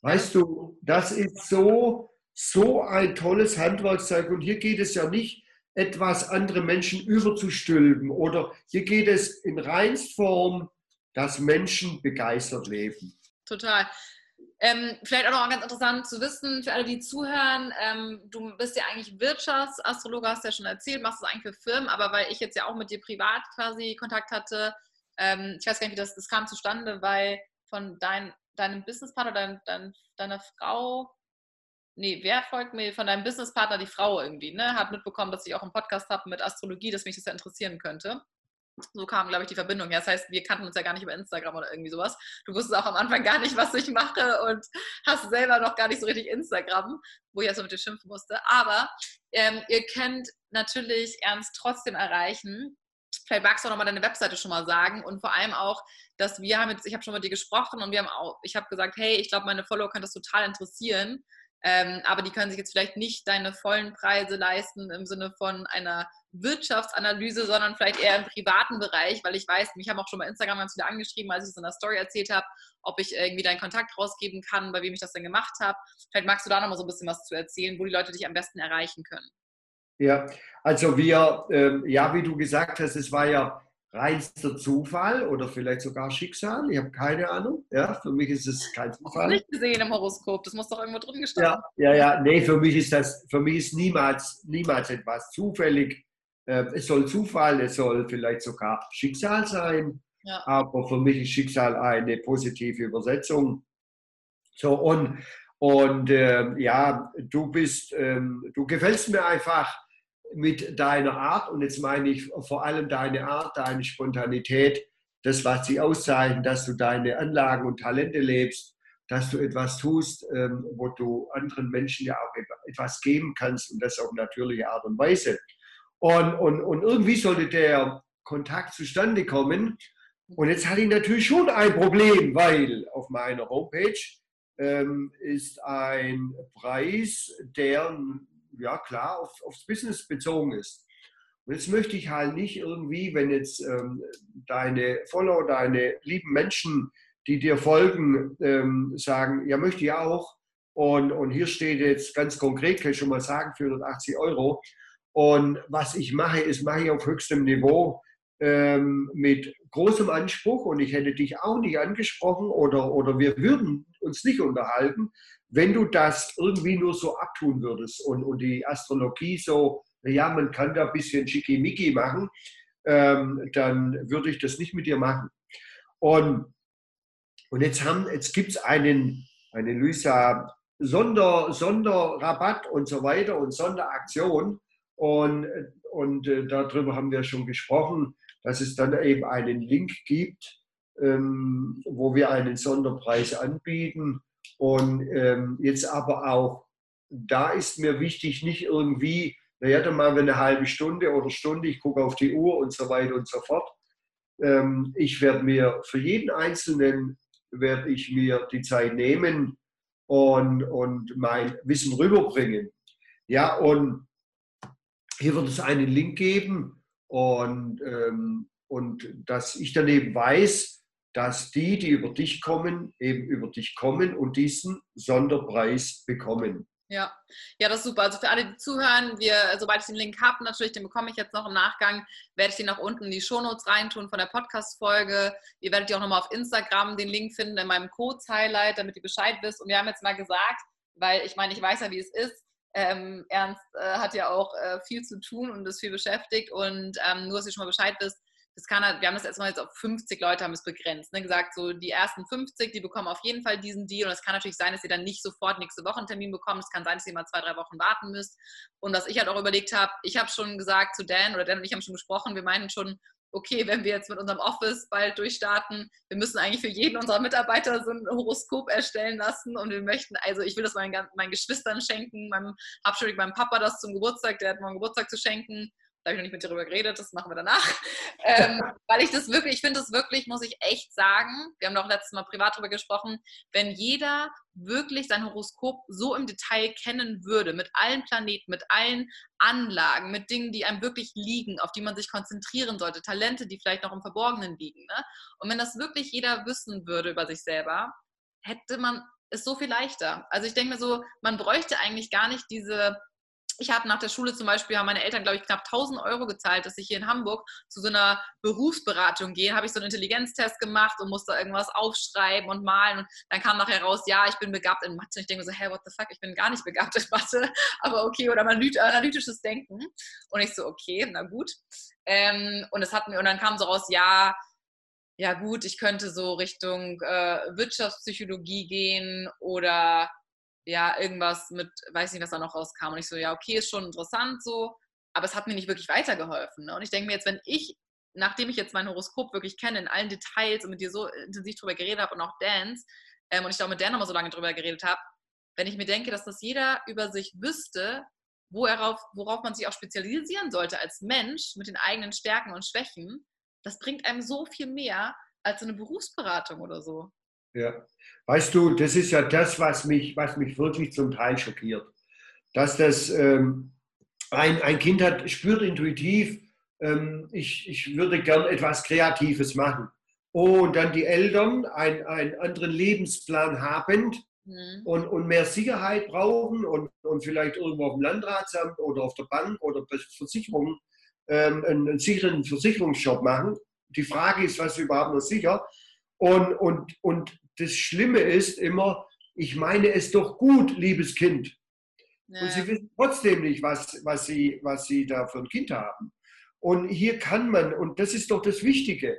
Weißt du, das ist so, so ein tolles Handwerkszeug, und hier geht es ja nicht, etwas andere Menschen überzustülpen, oder hier geht es in Reinstform, dass Menschen begeistert leben. Total. Ähm, vielleicht auch noch ganz interessant zu wissen, für alle, die zuhören, ähm, du bist ja eigentlich Wirtschaftsastrologe, hast ja schon erzählt, machst das eigentlich für Firmen, aber weil ich jetzt ja auch mit dir privat quasi Kontakt hatte, ähm, ich weiß gar nicht, wie das, das kam zustande, weil von dein, deinem Businesspartner, dein, dein, deiner Frau, nee, wer folgt mir, von deinem Businesspartner, die Frau irgendwie, ne, hat mitbekommen, dass ich auch einen Podcast habe mit Astrologie, dass mich das ja interessieren könnte. So kam, glaube ich, die Verbindung. Ja, das heißt, wir kannten uns ja gar nicht über Instagram oder irgendwie sowas. Du wusstest auch am Anfang gar nicht, was ich mache, und hast selber noch gar nicht so richtig Instagram, wo ich erst mal mit dir schimpfen musste. Aber ähm, ihr könnt natürlich Ernst trotzdem erreichen. Vielleicht magst du auch nochmal deine Webseite schon mal sagen, und vor allem auch, dass wir haben jetzt, ich habe schon mit dir gesprochen, und wir haben auch, ich habe gesagt, hey, ich glaube, meine Follower können das total interessieren, ähm, aber die können sich jetzt vielleicht nicht deine vollen Preise leisten im Sinne von einer Wirtschaftsanalyse, sondern vielleicht eher im privaten Bereich, weil ich weiß, mich haben auch schon bei Instagram ganz viele angeschrieben, als ich es in der Story erzählt habe, ob ich irgendwie deinen Kontakt rausgeben kann, bei wem ich das denn gemacht habe. Vielleicht magst du da nochmal so ein bisschen was zu erzählen, wo die Leute dich am besten erreichen können. Ja, also wir, äh, ja, wie du gesagt hast, es war ja reinster Zufall oder vielleicht sogar Schicksal, ich habe keine Ahnung, ja, für mich ist es kein Zufall. Hast du nicht gesehen im Horoskop, das muss doch irgendwo drin gestanden. Ja, ja, ja, nee, für mich ist das, für mich ist niemals, niemals etwas zufällig. Es soll Zufall, es soll vielleicht sogar Schicksal sein, ja. Aber für mich ist Schicksal eine positive Übersetzung. So, und und äh, ja, du bist, ähm, du gefällst mir einfach mit deiner Art, und jetzt meine ich vor allem deine Art, deine Spontanität, das, was dich auszeichnet, dass du deine Anlagen und Talente lebst, dass du etwas tust, ähm, wo du anderen Menschen ja auch etwas geben kannst und das auf natürliche Art und Weise. Und, und, und irgendwie sollte der Kontakt zustande kommen. Und jetzt hatte ich natürlich schon ein Problem, weil auf meiner Homepage ähm, ist ein Preis, der ja klar auf, aufs Business bezogen ist. Und jetzt möchte ich halt nicht irgendwie, wenn jetzt ähm, deine Follower, deine lieben Menschen, die dir folgen, ähm, sagen, ja, möchte ich auch. Und, und hier steht jetzt ganz konkret, kann ich schon mal sagen, vierhundertachtzig Euro. Und was ich mache, ist, mache ich auf höchstem Niveau ähm, mit großem Anspruch. Und ich hätte dich auch nicht angesprochen oder, oder wir würden uns nicht unterhalten, wenn du das irgendwie nur so abtun würdest und, und die Astrologie so, ja, man kann da ein bisschen Schickimicki machen, ähm, dann würde ich das nicht mit dir machen. Und, und jetzt, jetzt gibt es einen, eine Luisa Sonder, Sonderrabatt und so weiter und Sonderaktion. Und, und äh, darüber haben wir schon gesprochen, dass es dann eben einen Link gibt, ähm, wo wir einen Sonderpreis anbieten. Und ähm, jetzt aber auch, da ist mir wichtig, nicht irgendwie, naja, dann machen wir eine halbe Stunde oder Stunde, ich gucke auf die Uhr und so weiter und so fort. Ähm, ich werde mir für jeden Einzelnen, werde ich mir die Zeit nehmen und, und mein Wissen rüberbringen. Ja, und hier wird es einen Link geben und, ähm, und dass ich dann eben weiß, dass die, die über dich kommen, eben über dich kommen und diesen Sonderpreis bekommen. Ja, ja, das ist super. Also für alle, die zuhören, wir, sobald ich den Link habe, natürlich, den bekomme ich jetzt noch im Nachgang, werde ich den nach unten in die Shownotes reintun von der Podcast-Folge. Ihr werdet ja auch nochmal auf Instagram den Link finden in meinem Codes-Highlight, damit ihr Bescheid wisst. Und wir haben jetzt mal gesagt, weil ich meine, ich weiß ja, wie es ist. Ähm, Ernst äh, hat ja auch äh, viel zu tun und ist viel beschäftigt. Und ähm, nur, dass ihr schon mal Bescheid wisst, das kann, wir haben das erstmal jetzt auf fünfzig Leute haben es begrenzt. Ne? Gesagt, so die ersten fünfzig, die bekommen auf jeden Fall diesen Deal. Und es kann natürlich sein, dass ihr dann nicht sofort nächste Woche einen Termin bekommt. Es kann sein, dass ihr mal zwei, drei Wochen warten müsst. Und was ich halt auch überlegt habe, ich habe schon gesagt zu Dan, oder Dan und ich haben schon gesprochen, wir meinen schon, okay, wenn wir jetzt mit unserem Office bald durchstarten, wir müssen eigentlich für jeden unserer Mitarbeiter so ein Horoskop erstellen lassen und wir möchten, also ich will das meinen, meinen Geschwistern schenken, meinem, hab schon meinem Papa das zum Geburtstag, der hat meinen Geburtstag zu schenken, da habe ich noch nicht mit dir darüber geredet, das machen wir danach, ähm, weil ich das wirklich, ich finde das wirklich, muss ich echt sagen, wir haben doch letztes Mal privat darüber gesprochen, wenn jeder wirklich sein Horoskop so im Detail kennen würde, mit allen Planeten, mit allen Anlagen, mit Dingen, die einem wirklich liegen, auf die man sich konzentrieren sollte, Talente, die vielleicht noch im Verborgenen liegen. Ne? Und wenn das wirklich jeder wissen würde über sich selber, hätte man es so viel leichter. Also ich denke mir so, man bräuchte eigentlich gar nicht diese... Ich habe nach der Schule zum Beispiel, haben meine Eltern, glaube ich, knapp tausend Euro gezahlt, dass ich hier in Hamburg zu so einer Berufsberatung gehe. Habe ich so einen Intelligenztest gemacht und musste irgendwas aufschreiben und malen. Und dann kam nachher raus, ja, ich bin begabt in Mathe. Und ich denke so, hey, what the fuck, ich bin gar nicht begabt in Mathe. Aber okay, oder analytisches Denken. Und ich so, okay, na gut. Ähm, und, das hat mir, und dann kam so raus, ja, ja gut, ich könnte so Richtung äh, Wirtschaftspsychologie gehen oder... ja, irgendwas mit, weiß nicht, was da noch rauskam. Und ich so, ja, okay, ist schon interessant so, aber es hat mir nicht wirklich weitergeholfen. Ne? Und ich denke mir jetzt, wenn ich, nachdem ich jetzt mein Horoskop wirklich kenne, in allen Details und mit dir so intensiv drüber geredet habe und auch Dans, ähm, und ich da auch mit Dan nochmal so lange drüber geredet habe, wenn ich mir denke, dass das jeder über sich wüsste, wo er auf, worauf man sich auch spezialisieren sollte als Mensch mit den eigenen Stärken und Schwächen, das bringt einem so viel mehr als eine Berufsberatung oder so. Ja, weißt du, das ist ja das, was mich, was mich wirklich zum Teil schockiert. Dass das ähm, ein, ein Kind hat, spürt intuitiv, ähm, ich, ich würde gern etwas Kreatives machen. Oh, und dann die Eltern ein, einen anderen Lebensplan habend mhm. und, und mehr Sicherheit brauchen und, und vielleicht irgendwo auf dem Landratsamt oder auf der Bank oder bei Versicherungen ähm, einen, einen sicheren Versicherungsjob machen. Die Frage ist, was ist überhaupt noch sicher? Und, und, und das Schlimme ist immer, ich meine es doch gut, liebes Kind. Naja. Und sie wissen trotzdem nicht, was, was, sie, was sie da für ein Kind haben. Und hier kann man, und das ist doch das Wichtige,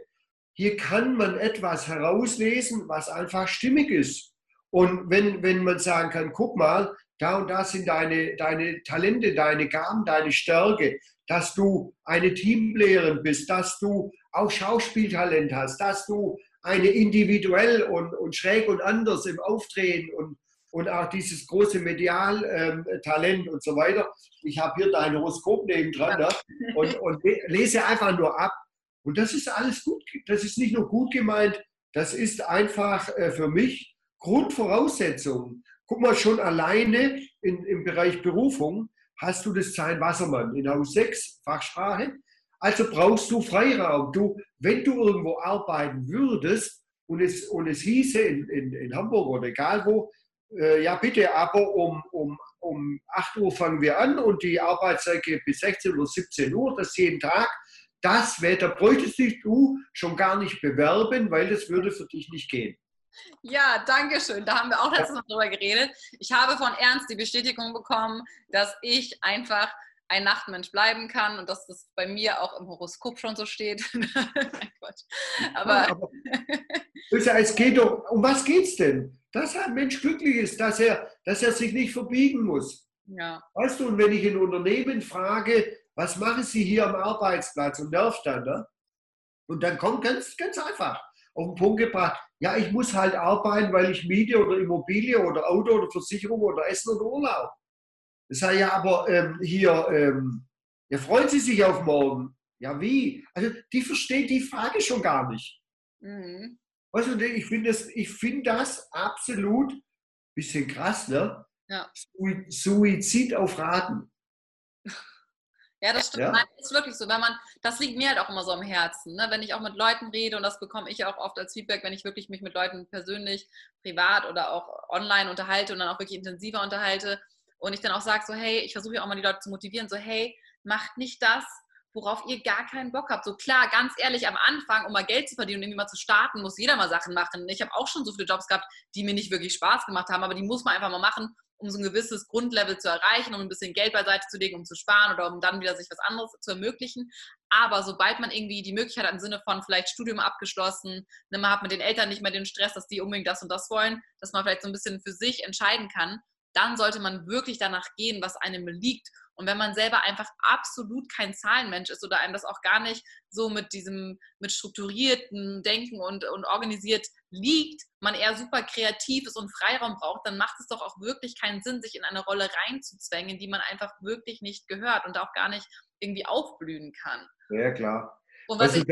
hier kann man etwas herauslesen, was einfach stimmig ist. Und wenn, wenn man sagen kann, guck mal, da und da sind deine, deine Talente, deine Gaben, deine Stärke, dass du eine Teamplayerin bist, dass du auch Schauspieltalent hast, dass du eine individuell und, und schräg und anders im Auftreten und, und auch dieses große Medialtalent ähm, und so weiter. Ich habe hier dein Horoskop nebendran, ne? und, und lese einfach nur ab. Und das ist alles gut, das ist nicht nur gut gemeint, das ist einfach äh, für mich Grundvoraussetzung. Guck mal, schon alleine in, im Bereich Berufung hast du das Zeichen Wassermann in Haus sechs, Fachsprache. Also brauchst du Freiraum. Du, wenn du irgendwo arbeiten würdest und es, und es hieße in, in, in Hamburg oder egal wo, äh, ja bitte, aber um, um, um acht Uhr fangen wir an und die Arbeitszeit geht bis sechzehn oder siebzehn Uhr, das jeden Tag. Das wäre, da bräuchtest dich du schon gar nicht bewerben, weil das würde für dich nicht gehen. Ja, danke schön. Da haben wir auch letztes Mal drüber geredet. Ich habe von Ernst die Bestätigung bekommen, dass ich einfach ein Nachtmensch bleiben kann und dass das bei mir auch im Horoskop schon so steht. Nein, Quatsch. Aber, ja, aber es geht um, um was geht's denn? Dass ein Mensch glücklich ist, dass er, dass er sich nicht verbiegen muss. Ja. Weißt du, und wenn ich in Unternehmen frage, was machen Sie hier am Arbeitsplatz und nervt dann, ne? Und dann kommt ganz, ganz einfach auf den Punkt gebracht, ja, ich muss halt arbeiten, weil ich Miete oder Immobilie oder Auto oder Versicherung oder Essen oder Urlaub. Das heißt ja, aber ähm, hier, ähm, ja, freuen Sie sich auf morgen. Ja, wie? Also die versteht die Frage schon gar nicht. Mhm. Weißt du, ich finde das, ich find das absolut ein bisschen krass, ne? Ja. Suizid auf Raten. Ja, das stimmt. Ja. Nein, das ist wirklich so. Wenn man, das liegt mir halt auch immer so am Herzen. Ne? Wenn ich auch mit Leuten rede, und das bekomme ich ja auch oft als Feedback, wenn ich wirklich mich mit Leuten persönlich, privat oder auch online unterhalte und dann auch wirklich intensiver unterhalte und ich dann auch sage so, hey, ich versuche ja auch mal die Leute zu motivieren, so hey, macht nicht das, worauf ihr gar keinen Bock habt. So klar, ganz ehrlich, am Anfang, um mal Geld zu verdienen und irgendwie mal zu starten, muss jeder mal Sachen machen. Ich habe auch schon so viele Jobs gehabt, die mir nicht wirklich Spaß gemacht haben, aber die muss man einfach mal machen, um so ein gewisses Grundlevel zu erreichen, um ein bisschen Geld beiseite zu legen, um zu sparen oder um dann wieder sich was anderes zu ermöglichen. Aber sobald man irgendwie die Möglichkeit hat, im Sinne von vielleicht Studium abgeschlossen, man hat mit den Eltern nicht mehr den Stress, dass die unbedingt das und das wollen, dass man vielleicht so ein bisschen für sich entscheiden kann, dann sollte man wirklich danach gehen, was einem liegt. Und wenn man selber einfach absolut kein Zahlenmensch ist oder einem das auch gar nicht so mit diesem, mit strukturierten Denken und, und organisiert liegt, man eher super kreativ ist und Freiraum braucht, dann macht es doch auch wirklich keinen Sinn, sich in eine Rolle reinzuzwängen, die man einfach wirklich nicht gehört und auch gar nicht irgendwie aufblühen kann. Ja, klar. Und was also, ich,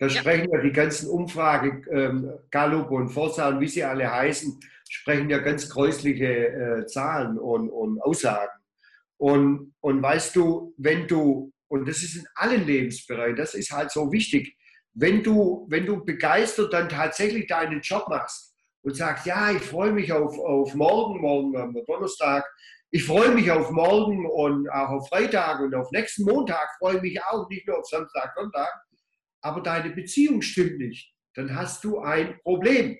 da ja. sprechen ja die ganzen Umfragen, ähm, Gallup und Vorsa und wie sie alle heißen, sprechen ja ganz gräusliche äh, Zahlen und, und Aussagen. Und, und weißt du, wenn du, und das ist in allen Lebensbereichen, das ist halt so wichtig, wenn du, wenn du begeistert dann tatsächlich deinen Job machst und sagst, ja, ich freue mich auf, auf morgen, morgen am Donnerstag, ich freue mich auf morgen und auch auf Freitag und auf nächsten Montag freue ich mich auch, nicht nur auf Samstag, Sonntag, aber deine Beziehung stimmt nicht, dann hast du ein Problem.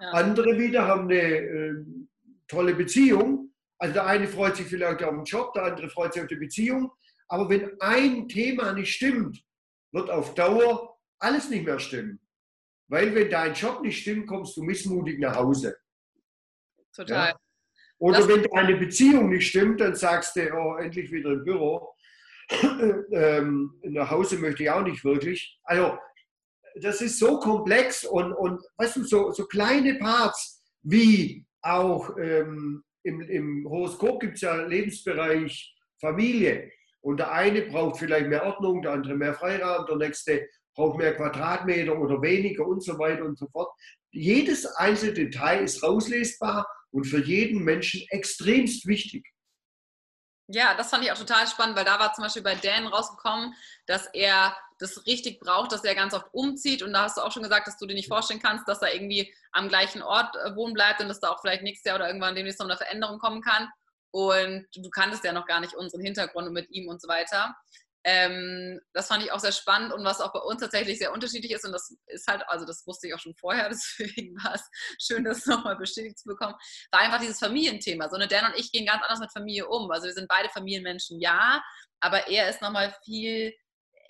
Ja. Andere wieder haben eine äh, tolle Beziehung. Also der eine freut sich vielleicht auf den Job, der andere freut sich auf die Beziehung. Aber wenn ein Thema nicht stimmt, wird auf Dauer alles nicht mehr stimmen. Weil wenn dein Job nicht stimmt, kommst du missmutig nach Hause. Total. Ja? Oder das wenn deine Beziehung nicht stimmt, dann sagst du, oh, endlich wieder im Büro. ähm, nach Hause möchte ich auch nicht wirklich. Also das ist so komplex und, und weißt du, so, so kleine Parts wie auch... Ähm, Im, im Horoskop gibt es ja Lebensbereich Familie. Und der eine braucht vielleicht mehr Ordnung, der andere mehr Freiraum, der nächste braucht mehr Quadratmeter oder weniger und so weiter und so fort. Jedes einzelne Detail ist rauslesbar und für jeden Menschen extremst wichtig. Ja, das fand ich auch total spannend, weil da war zum Beispiel bei Dan rausgekommen, dass er das richtig braucht, dass er ganz oft umzieht. Und da hast du auch schon gesagt, dass du dir nicht vorstellen kannst, dass er irgendwie am gleichen Ort wohnen bleibt und dass da auch vielleicht nächstes Jahr oder irgendwann demnächst noch eine Veränderung kommen kann. Und du kanntest ja noch gar nicht unseren Hintergrund mit ihm und so weiter. Ähm, das fand ich auch sehr spannend und was auch bei uns tatsächlich sehr unterschiedlich ist und das ist halt, also das wusste ich auch schon vorher, deswegen war es schön, das nochmal bestätigt zu bekommen, war einfach dieses Familienthema. So, ne, Dan und ich gehen ganz anders mit Familie um, also wir sind beide Familienmenschen, ja, aber er ist nochmal viel,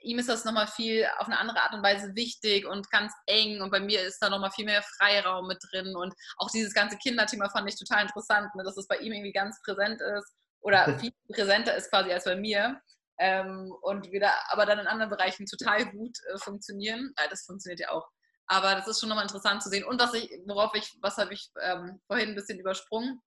ihm ist das nochmal viel auf eine andere Art und Weise wichtig und ganz eng und bei mir ist da nochmal viel mehr Freiraum mit drin und auch dieses ganze Kinderthema fand ich total interessant, ne, dass es bei ihm irgendwie ganz präsent ist oder viel präsenter ist quasi als bei mir. ähm, und wieder, aber dann in anderen Bereichen total gut äh, funktionieren. Äh, das funktioniert ja auch. Aber das ist schon nochmal interessant zu sehen. Und was ich, worauf ich, was habe ich ähm, vorhin ein bisschen übersprungen,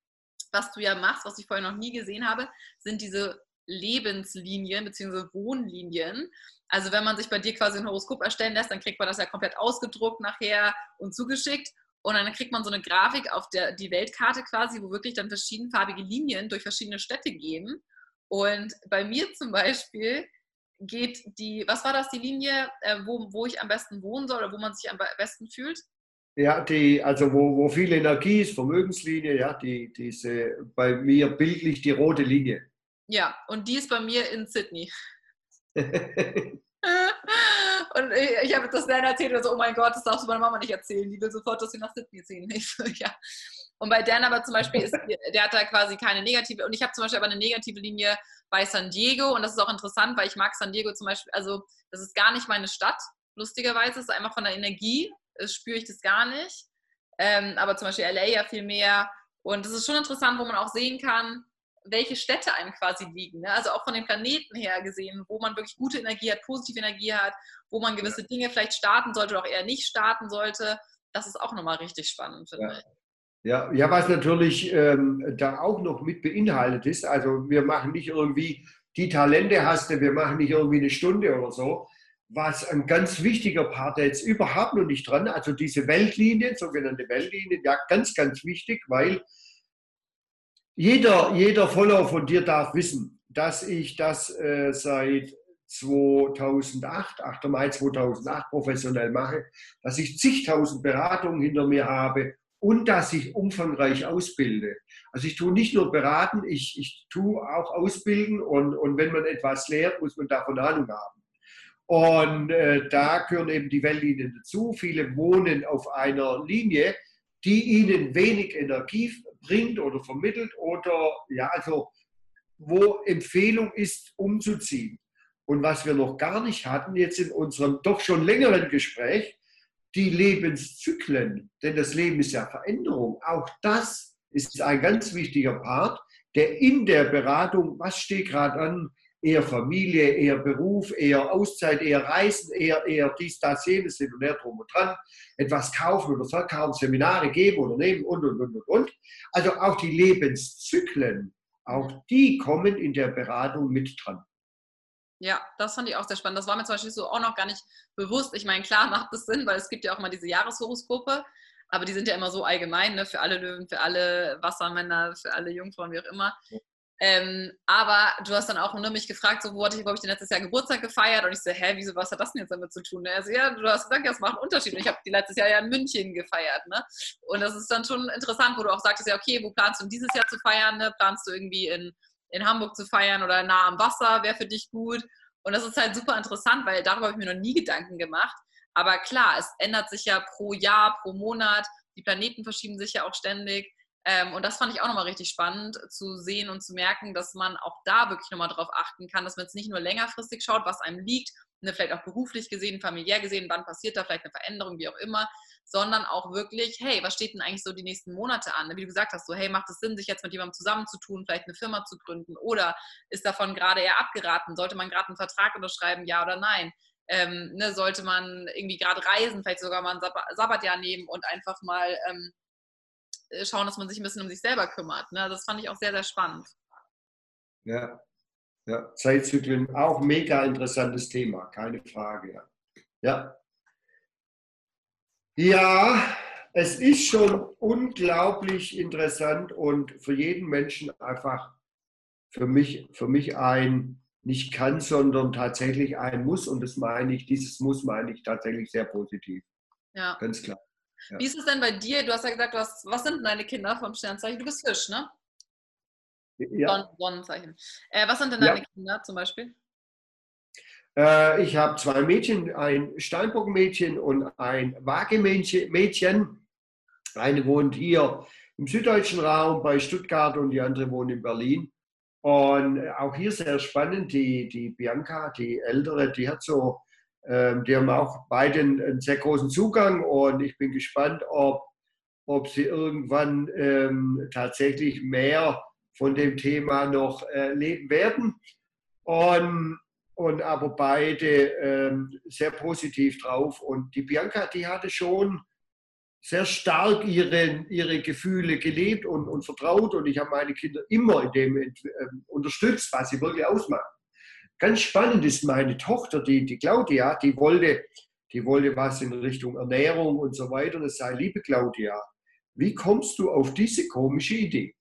was du ja machst, was ich vorher noch nie gesehen habe, sind diese Lebenslinien bzw. Wohnlinien. Also wenn man sich bei dir quasi ein Horoskop erstellen lässt, dann kriegt man das ja komplett ausgedruckt nachher und zugeschickt. Und dann kriegt man so eine Grafik auf der, die Weltkarte quasi, wo wirklich dann verschiedenfarbige Linien durch verschiedene Städte gehen. Und bei mir zum Beispiel geht die, was war das, die Linie, wo, wo ich am besten wohnen soll oder wo man sich am besten fühlt? Ja, die, also wo, wo viel Energie ist, Vermögenslinie, ja, die, die ist äh, bei mir bildlich die rote Linie. Ja, und die ist bei mir in Sydney. Und ich, ich habe das Dan erzählt und so, oh mein Gott, das darfst du meiner Mama nicht erzählen, die will sofort, dass wir nach Sydney ziehen. Ich so, ja. Und bei Dan aber zum Beispiel, ist, der hat da quasi keine negative, und ich habe zum Beispiel aber eine negative Linie bei San Diego, und das ist auch interessant, weil ich mag San Diego zum Beispiel, also das ist gar nicht meine Stadt, lustigerweise, ist einfach von der Energie, spüre ich das gar nicht, ähm, aber zum Beispiel L A ja viel mehr, und das ist schon interessant, wo man auch sehen kann, welche Städte einem quasi liegen. Ne? Also auch von den Planeten her gesehen, wo man wirklich gute Energie hat, positive Energie hat, wo man gewisse ja. Dinge vielleicht starten sollte oder auch eher nicht starten sollte. Das ist auch nochmal richtig spannend, finde ja. ich. Ja. ja, was natürlich ähm, da auch noch mit beinhaltet ist, also wir machen nicht irgendwie die Talente hast du, wir machen nicht irgendwie eine Stunde oder so, was ein ganz wichtiger Part, der jetzt überhaupt noch nicht dran, also diese Weltlinien, sogenannte Weltlinien, ja, ganz, ganz wichtig, weil Jeder, jeder Follower von dir darf wissen, dass ich das äh, seit zweitausendacht, achter Mai zweitausendacht professionell mache, dass ich zigtausend Beratungen hinter mir habe und dass ich umfangreich ausbilde. Also ich tue nicht nur beraten, ich, ich tue auch ausbilden, und, und wenn man etwas lehrt, muss man davon Ahnung haben. Und äh, da gehören eben die Weltlinien dazu. Viele wohnen auf einer Linie, die ihnen wenig Energie bringt oder vermittelt oder ja, also wo Empfehlung ist, umzuziehen. Und was wir noch gar nicht hatten, jetzt in unserem doch schon längeren Gespräch, die Lebenszyklen, denn das Leben ist ja Veränderung. Auch das ist ein ganz wichtiger Part, der in der Beratung, was steht gerade an, eher Familie, eher Beruf, eher Auszeit, eher Reisen, eher, eher dies, das, jenes, hin und her, drum und dran, etwas kaufen oder verkaufen, Seminare geben oder nehmen und, und, und, und, und. Also auch die Lebenszyklen, auch die kommen in der Beratung mit dran. Ja, das fand ich auch sehr spannend. Das war mir zum Beispiel so auch noch gar nicht bewusst. Ich meine, klar macht das Sinn, weil es gibt ja auch mal diese Jahreshoroskope, aber die sind ja immer so allgemein, ne? Für alle Löwen, für alle Wassermänner, für alle Jungfrauen, wie auch immer. Ja. Ähm, aber du hast dann auch nur mich gefragt, so, wo hatte ich, wo habe ich denn letztes Jahr Geburtstag gefeiert? Und ich so, hä, wieso, was hat das denn jetzt damit zu tun? Also ja, du hast gesagt, das macht einen Unterschied. Und ich habe die letztes Jahr ja in München gefeiert, ne? Und das ist dann schon interessant, wo du auch sagtest, ja, okay, wo planst du dieses Jahr zu feiern, ne? Planst du irgendwie in, in Hamburg zu feiern oder nah am Wasser, wäre für dich gut? Und das ist halt super interessant, weil darüber habe ich mir noch nie Gedanken gemacht. Aber klar, es ändert sich ja pro Jahr, pro Monat. Die Planeten verschieben sich ja auch ständig. Ähm, und das fand ich auch nochmal richtig spannend zu sehen und zu merken, dass man auch da wirklich nochmal drauf achten kann, dass man jetzt nicht nur längerfristig schaut, was einem liegt, ne, vielleicht auch beruflich gesehen, familiär gesehen, wann passiert da vielleicht eine Veränderung, wie auch immer, sondern auch wirklich, hey, was steht denn eigentlich so die nächsten Monate an? Wie du gesagt hast, so, hey, macht es Sinn, sich jetzt mit jemandem zusammenzutun, vielleicht eine Firma zu gründen, oder ist davon gerade eher abgeraten? Sollte man gerade einen Vertrag unterschreiben, ja oder nein? Ähm, ne, sollte man irgendwie gerade reisen, vielleicht sogar mal ein Sab- Sabbatjahr nehmen und einfach mal... Ähm, schauen, dass man sich ein bisschen um sich selber kümmert. Ne? Das fand ich auch sehr, sehr spannend. Ja, ja. Zeitzyklen, auch mega interessantes Thema, keine Frage. Ja. Ja. Ja, es ist schon unglaublich interessant und für jeden Menschen einfach, für mich, für mich ein nicht kann, sondern tatsächlich ein Muss, und das meine ich, dieses Muss meine ich tatsächlich sehr positiv. Ja. Ganz klar. Ja. Wie ist es denn bei dir? Du hast ja gesagt, du hast, was sind denn deine Kinder vom Sternzeichen? Du bist Fisch, ne? Ja. Sonnenzeichen. Äh, was sind denn deine ja. Kinder zum Beispiel? Äh, ich habe zwei Mädchen, ein Steinbock-Mädchen und ein Waage-Mädchen. Eine wohnt hier im süddeutschen Raum bei Stuttgart und die andere wohnt in Berlin. Und auch hier sehr spannend, die, die Bianca, die Ältere, die hat so... Die haben auch beide einen sehr großen Zugang, und ich bin gespannt, ob, ob sie irgendwann ähm, tatsächlich mehr von dem Thema noch äh, leben werden. Und, und aber beide ähm, sehr positiv drauf. Und die Bianca, die hatte schon sehr stark ihre, ihre Gefühle gelebt und, und vertraut. Und ich habe meine Kinder immer in dem äh, unterstützt, was sie wirklich ausmachen. Ganz spannend ist meine Tochter, die, die Claudia, die wollte, die wollte was in Richtung Ernährung und so weiter. Und ich sage, liebe Claudia, wie kommst du auf diese komische Idee?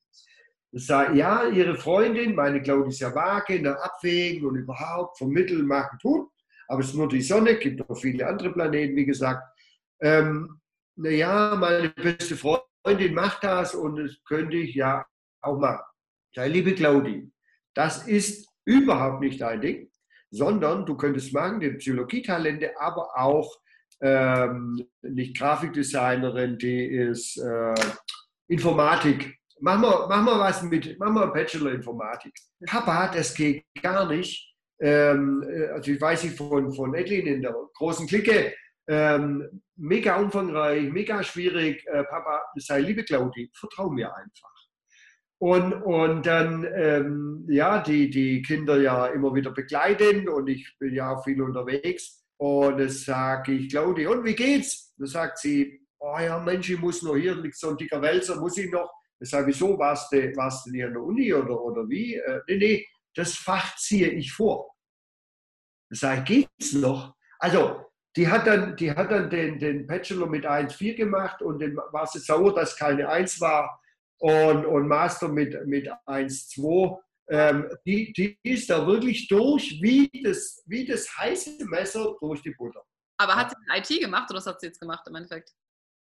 Ich sage, ja, ihre Freundin, meine Claudia ist ja vage, nach Abwägen und überhaupt vermitteln, machen, tun. Aber es ist nur die Sonne, gibt noch viele andere Planeten, wie gesagt. Ähm, naja, meine beste Freundin macht das und das könnte ich ja auch machen. Ich sage, liebe Claudia, das ist überhaupt nicht dein Ding, sondern du könntest machen, die Psychologietalente, aber auch ähm, nicht Grafikdesignerin, die ist äh, Informatik. Mach mal, mach mal was mit, mach mal Bachelor Informatik. Papa, das geht gar nicht. Ähm, also ich weiß nicht von, von Edlin in der großen Clique. Ähm, mega umfangreich, mega schwierig. Äh, Papa, sei liebe Claudi, vertrau mir einfach. Und, und dann, ähm, ja, die, die Kinder ja immer wieder begleiten und ich bin ja auch viel unterwegs. Und das sage ich, Claudi, und wie geht's? Da sagt sie, oh ja, Mensch, ich muss noch, hier liegt so ein dicker Wälzer, muss ich noch. Ich sage, wieso, warst du warst hier an der Uni oder, oder wie? Äh, nee, nee, das Fach ziehe ich vor. Da sage ich, geht's noch? Also, die hat dann, die hat dann den, den Bachelor mit eins Komma vier gemacht und dann war sie sauer, dass keine eins war. Und, und Master mit, mit eins Komma zwei, ähm, die, die ist da wirklich durch wie das, wie das heiße Messer durch die Butter. Aber hat sie I T gemacht oder was hat sie jetzt gemacht im Endeffekt?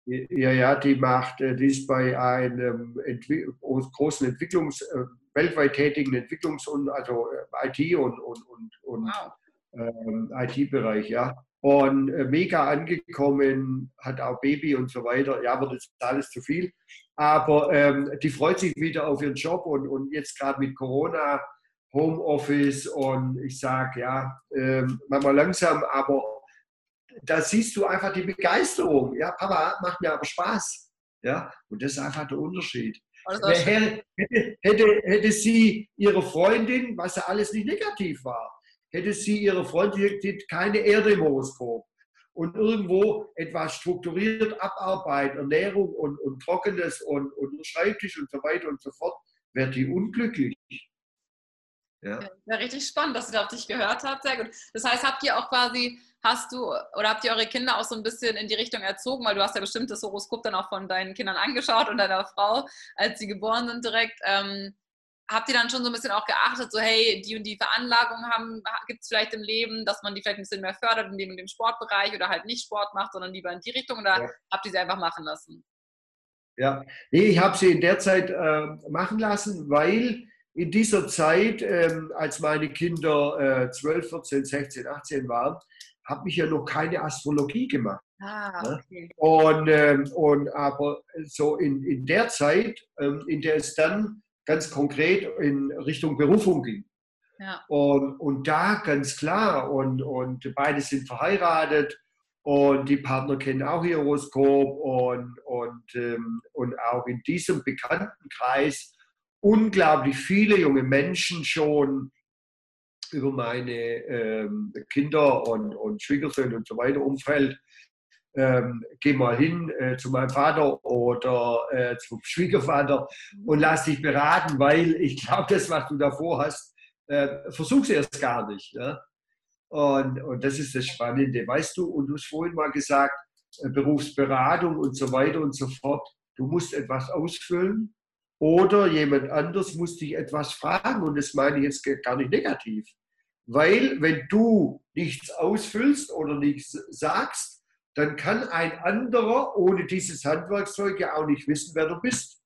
Ja, ja, die macht, die ist bei einem Entwi großen Entwicklungs, äh, weltweit tätigen Entwicklungs- und also I T und, und, und, und wow. ähm, I T-Bereich, ja. Und mega angekommen, hat auch Baby und so weiter. Ja, aber das ist alles zu viel. Aber ähm, die freut sich wieder auf ihren Job und, und jetzt gerade mit Corona, Homeoffice und ich sage, ja, ähm, mach mal langsam, aber da siehst du einfach die Begeisterung. Ja, Papa, macht mir aber Spaß. Ja, und das ist einfach der Unterschied. Hätte, hätte, hätte sie ihre Freundin, was ja alles nicht negativ war, hätte sie ihre Freundin keine Erde im Horoskop und irgendwo etwas strukturiert abarbeiten, Ernährung und, und Trockenes und, und Schreibtisch und so weiter und so fort, wäre die unglücklich. Ja. Ja, richtig spannend, dass ihr da auf dich gehört habt. Sehr gut. Das heißt, habt ihr auch quasi, hast du oder habt ihr eure Kinder auch so ein bisschen in die Richtung erzogen, weil du hast ja bestimmt das Horoskop dann auch von deinen Kindern angeschaut und deiner Frau, als sie geboren sind direkt. Ähm, Habt ihr dann schon so ein bisschen auch geachtet, so hey, die und die Veranlagung haben, gibt es vielleicht im Leben, dass man die vielleicht ein bisschen mehr fördert in dem, in dem Sportbereich oder halt nicht Sport macht, sondern lieber in die Richtung oder ja. Habt ihr sie einfach machen lassen? Ja, nee, ich habe sie in der Zeit äh, machen lassen, weil in dieser Zeit, ähm, als meine Kinder äh, zwölf, vierzehn, sechzehn, achtzehn waren, habe ich ja noch keine Astrologie gemacht. Ah, okay. Ne? Und, ähm, und aber so in, in der Zeit, ähm, in der es dann ganz konkret in Richtung Berufung ging. Ja. Und, und da ganz klar, und, und beide sind verheiratet und die Partner kennen auch ihr Horoskop und, und, ähm, und auch in diesem bekannten Kreis unglaublich viele junge Menschen schon über meine ähm, Kinder und, und Schwiegersöhne und so weiter Umfeld. Ähm, geh mal hin äh, zu meinem Vater oder äh, zum Schwiegervater und lass dich beraten, weil ich glaube, das, was du davor hast, äh, versuch's erst gar nicht. Ja? Und, und das ist das Spannende, weißt du, und du hast vorhin mal gesagt, äh, Berufsberatung und so weiter und so fort, du musst etwas ausfüllen oder jemand anders muss dich etwas fragen und das meine ich jetzt gar nicht negativ, weil wenn du nichts ausfüllst oder nichts sagst, dann kann ein anderer ohne dieses Handwerkszeug ja auch nicht wissen, wer du bist.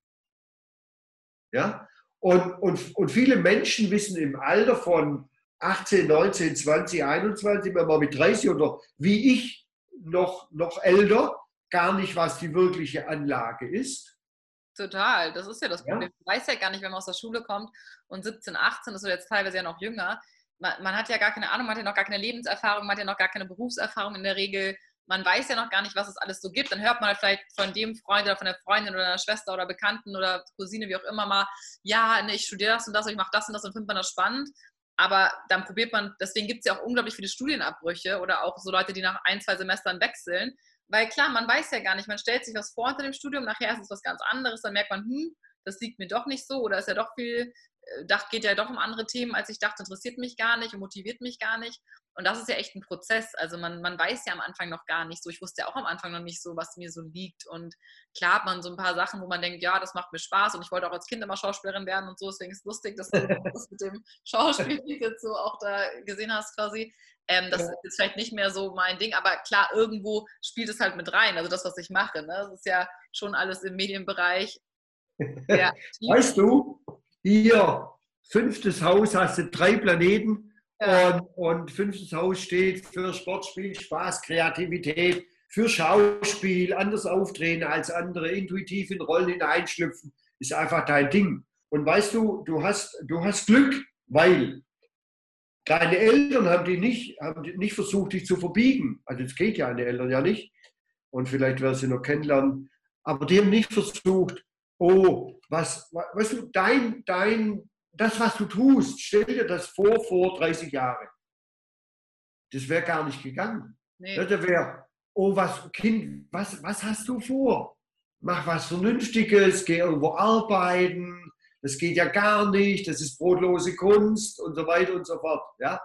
Ja? Und, und, und viele Menschen wissen im Alter von achtzehn, neunzehn, zwanzig, einundzwanzig, wenn man mit dreißig oder wie ich noch, noch älter, gar nicht, was die wirkliche Anlage ist. Total, das ist ja das Problem. Ja? Man weiß ja gar nicht, wenn man aus der Schule kommt und siebzehn, achtzehn ist jetzt teilweise ja noch jünger. Man, man hat ja gar keine Ahnung, man hat ja noch gar keine Lebenserfahrung, man hat ja noch gar keine Berufserfahrung in der Regel. Man weiß ja noch gar nicht, was es alles so gibt. Dann hört man halt vielleicht von dem Freund oder von der Freundin oder einer Schwester oder Bekannten oder Cousine, wie auch immer mal, ja, ne, ich studiere das und das und ich mache das und das und finde man das spannend. Aber dann probiert man, deswegen gibt es ja auch unglaublich viele Studienabbrüche oder auch so Leute, die nach ein, zwei Semestern wechseln. Weil klar, man weiß ja gar nicht, man stellt sich was vor unter dem Studium, nachher ist es was ganz anderes, dann merkt man, hm, das liegt mir doch nicht so oder ist ja doch viel, geht ja doch um andere Themen, als ich dachte, interessiert mich gar nicht und motiviert mich gar nicht. Und das ist ja echt ein Prozess. Also man, man weiß ja am Anfang noch gar nicht so. Ich wusste ja auch am Anfang noch nicht so, was mir so liegt. Und klar hat man so ein paar Sachen, wo man denkt, ja, das macht mir Spaß. Und ich wollte auch als Kind immer Schauspielerin werden und so. Deswegen ist es lustig, dass du das mit dem Schauspiel jetzt so auch da gesehen hast quasi. Ähm, das ja. ist jetzt vielleicht nicht mehr so mein Ding. Aber klar, irgendwo spielt es halt mit rein. Also das, was ich mache. Ne? Das ist ja schon alles im Medienbereich. Ja. Weißt du, hier, fünftes Haus, hast du drei Planeten. Ja. Und, und fünftes Haus steht für Sportspiel, Spaß, Kreativität, für Schauspiel, anders auftreten als andere, intuitiv in Rollen hineinschlüpfen, ist einfach dein Ding. Und weißt du, du hast, du hast Glück, weil deine Eltern haben die nicht, haben die nicht versucht, dich zu verbiegen. Also das geht ja an die Eltern ja nicht. Und vielleicht werden sie noch kennenlernen. Aber die haben nicht versucht, oh, was, weißt du, dein, dein, das, was du tust, stell dir das vor, vor dreißig Jahren. Das wäre gar nicht gegangen. Nee. Das wäre, oh, was, Kind, was, was hast du vor? Mach was Vernünftiges, geh irgendwo arbeiten, das geht ja gar nicht, das ist brotlose Kunst und so weiter und so fort. Ja?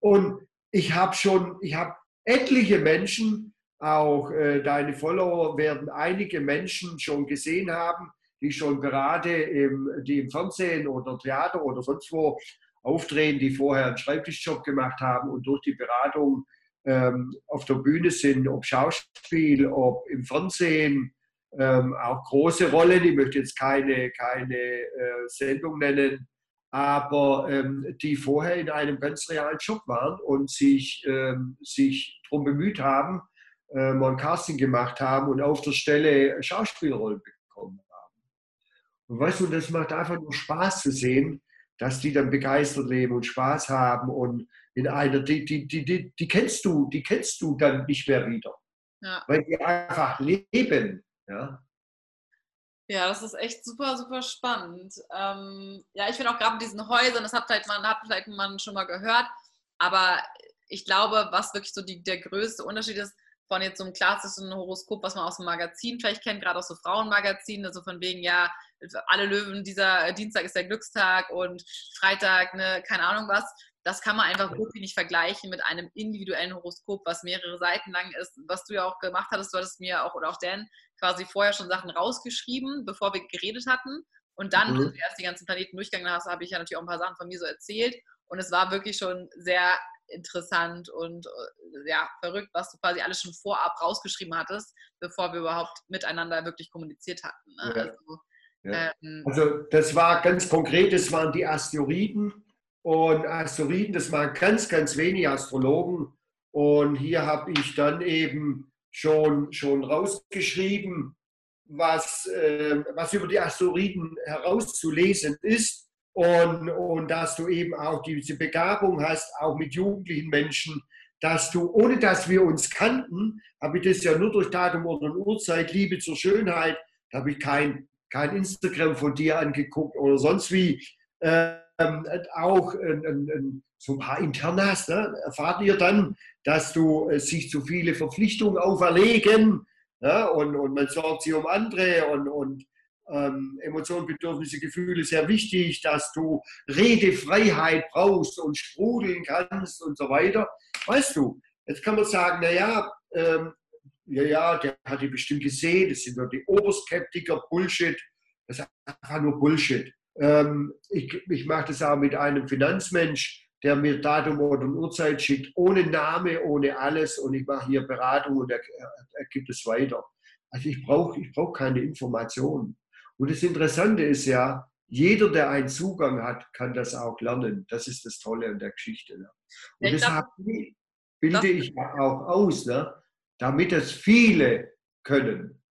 Und ich habe schon, ich habe etliche Menschen, auch äh, deine Follower werden einige Menschen schon gesehen haben, die schon gerade im, die im Fernsehen oder Theater oder sonst wo auftreten, die vorher einen Schreibtischjob gemacht haben und durch die Beratung ähm, auf der Bühne sind, ob Schauspiel, ob im Fernsehen, ähm, auch große Rollen. Ich möchte jetzt keine, keine äh, Sendung nennen, aber ähm, die vorher in einem ganz realen Job waren und sich, ähm, sich darum bemüht haben, äh, mal ein Casting gemacht haben und auf der Stelle Schauspielrollen bekommen. Und weißt du, das macht einfach nur Spaß zu sehen, dass die dann begeistert leben und Spaß haben und in einer, die, die, die, die kennst du, die kennst du dann nicht mehr wieder. Ja. Weil die einfach leben. Ja, ja, das ist echt super, super spannend. Ähm, ja, ich finde auch gerade mit diesen Häusern, das hat vielleicht, man, hat vielleicht man schon mal gehört, aber ich glaube, was wirklich so die, der größte Unterschied ist, von jetzt so einem klassischen Horoskop, was man aus dem Magazin vielleicht kennt, gerade aus so Frauenmagazinen, also von wegen, ja, alle Löwen, dieser Dienstag ist der Glückstag und Freitag, ne, keine Ahnung was. Das kann man einfach wirklich nicht vergleichen mit einem individuellen Horoskop, was mehrere Seiten lang ist, was du ja auch gemacht hattest. Du hattest mir auch, oder auch Dan, quasi vorher schon Sachen rausgeschrieben, bevor wir geredet hatten. Und dann, mhm. wenn du erst die ganzen Planeten durchgegangen hast, habe ich ja natürlich auch ein paar Sachen von mir so erzählt. Und es war wirklich schon sehr interessant und ja, verrückt, was du quasi alles schon vorab rausgeschrieben hattest, bevor wir überhaupt miteinander wirklich kommuniziert hatten. Ne? Ja. Also, ja. Ähm, also das war ganz konkret, das waren die Asteroiden und Asteroiden, das waren ganz, ganz wenige Astrologen und hier habe ich dann eben schon, schon rausgeschrieben, was, äh, was über die Asteroiden herauszulesen ist. Und, und dass du eben auch diese Begabung hast, auch mit jugendlichen Menschen, dass du, ohne dass wir uns kannten, habe ich das ja nur durch Datum und Uhrzeit, Liebe zur Schönheit, da habe ich kein, kein Instagram von dir angeguckt oder sonst wie, ähm, auch ähm, so ein paar Internas, ne? Erfahrt ihr dann, dass du äh, sich zu viele Verpflichtungen auferlegen, ne? und, und man sorgt sich um andere und, und Ähm, Emotionen, Bedürfnisse, Gefühle, sehr wichtig, dass du Redefreiheit brauchst und sprudeln kannst und so weiter. Weißt du, jetzt kann man sagen, naja, ähm, ja, ja, der hat die bestimmt gesehen, das sind nur die Oberskeptiker, Bullshit, das ist einfach nur Bullshit. Ähm, ich ich mache das auch mit einem Finanzmensch, der mir Datum und Uhrzeit schickt, ohne Name, ohne alles und ich mache hier Beratung und er, er gibt es weiter. Also ich brauche ich brauch keine Informationen. Und das Interessante ist ja, jeder, der einen Zugang hat, kann das auch lernen. Das ist das Tolle an der Geschichte. Ne? Und ich deshalb glaub, bilde glaub, ich auch aus, ne? Damit das viele können.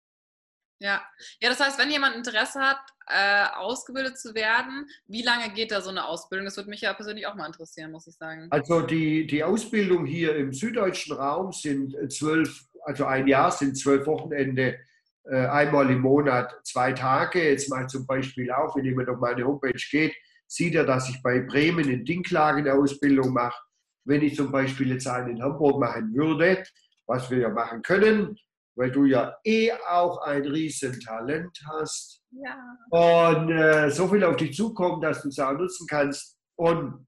Ja. Ja, das heißt, wenn jemand Interesse hat, äh, ausgebildet zu werden, wie lange geht da so eine Ausbildung? Das würde mich ja persönlich auch mal interessieren, muss ich sagen. Also die, die Ausbildung hier im süddeutschen Raum sind zwölf, also ein Jahr sind zwölf Wochenende, einmal im Monat zwei Tage. Jetzt mal zum Beispiel auch, wenn jemand auf meine Homepage geht, sieht er, dass ich bei Bremen in Dinklage eine Ausbildung mache. Wenn ich zum Beispiel jetzt einen in Hamburg machen würde, was wir ja machen können, weil du ja eh auch ein Riesentalent hast. Ja. Und äh, so viel auf dich zukommt, dass du es auch nutzen kannst. Und,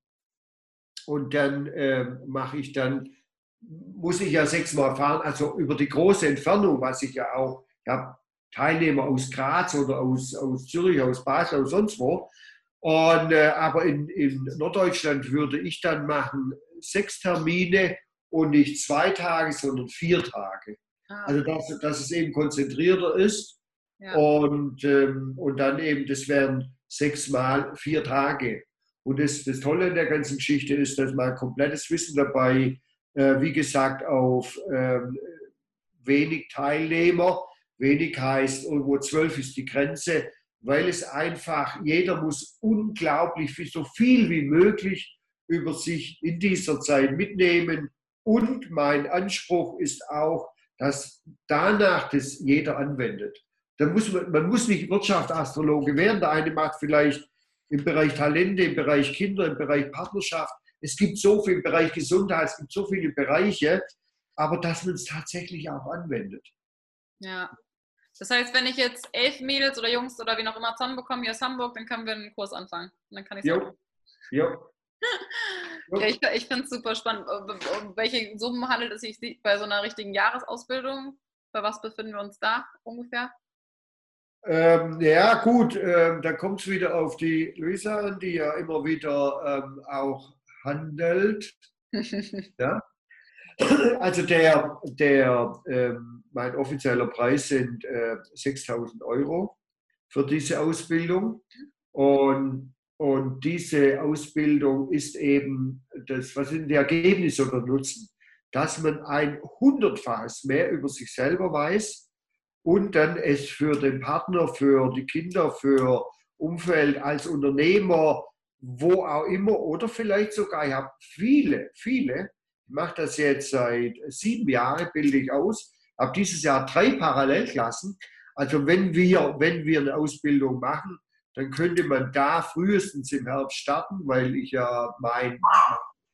und dann äh, mache ich dann, muss ich ja sechsmal fahren, also über die große Entfernung, was ich ja auch, ich habe Teilnehmer aus Graz oder aus, aus Zürich, aus Basel, aus sonst wo. Und, äh, aber in, in Norddeutschland würde ich dann machen sechs Termine und nicht zwei Tage, sondern vier Tage. Ah. Also dass, dass es eben konzentrierter ist, ja. und, ähm, und dann eben, das wären sechs mal vier Tage. Und das, das Tolle in der ganzen Geschichte ist, dass man komplettes Wissen dabei, äh, wie gesagt, auf ähm, wenig Teilnehmer, wenig heißt irgendwo zwölf ist die Grenze, weil es einfach, jeder muss unglaublich viel, so viel wie möglich über sich in dieser Zeit mitnehmen. Und mein Anspruch ist auch, dass danach das jeder anwendet. Da muss man, man muss nicht Wirtschaftsastrologe werden. Der eine macht vielleicht im Bereich Talente, im Bereich Kinder, im Bereich Partnerschaft. Es gibt so viel im Bereich Gesundheit, es gibt so viele Bereiche, aber dass man es tatsächlich auch anwendet. Ja, das heißt, wenn ich jetzt elf Mädels oder Jungs oder wie auch immer zusammenbekomme hier aus Hamburg, dann können wir einen Kurs anfangen. Und dann kann ich jo. Jo. Ja, ich ich finde es super spannend. Um welche Summen handelt es sich bei so einer richtigen Jahresausbildung? Bei was befinden wir uns da ungefähr? Ähm, ja gut, ähm, da kommt es wieder auf die Luisa an, die ja immer wieder ähm, auch handelt. Ja? Also der, der ähm, mein offizieller Preis sind äh, sechstausend Euro für diese Ausbildung. Und Und diese Ausbildung ist eben, das, was sind die Ergebnisse oder Nutzen? Dass man ein hundertfaches mehr über sich selber weiß und dann es für den Partner, für die Kinder, für Umfeld, als Unternehmer, wo auch immer, oder vielleicht sogar, ich habe viele, viele, ich mache das jetzt seit sieben Jahren, bilde ich aus, habe dieses Jahr drei Parallelklassen. Also wenn wir, wenn wir eine Ausbildung machen, dann könnte man da frühestens im Herbst starten, weil ich ja meine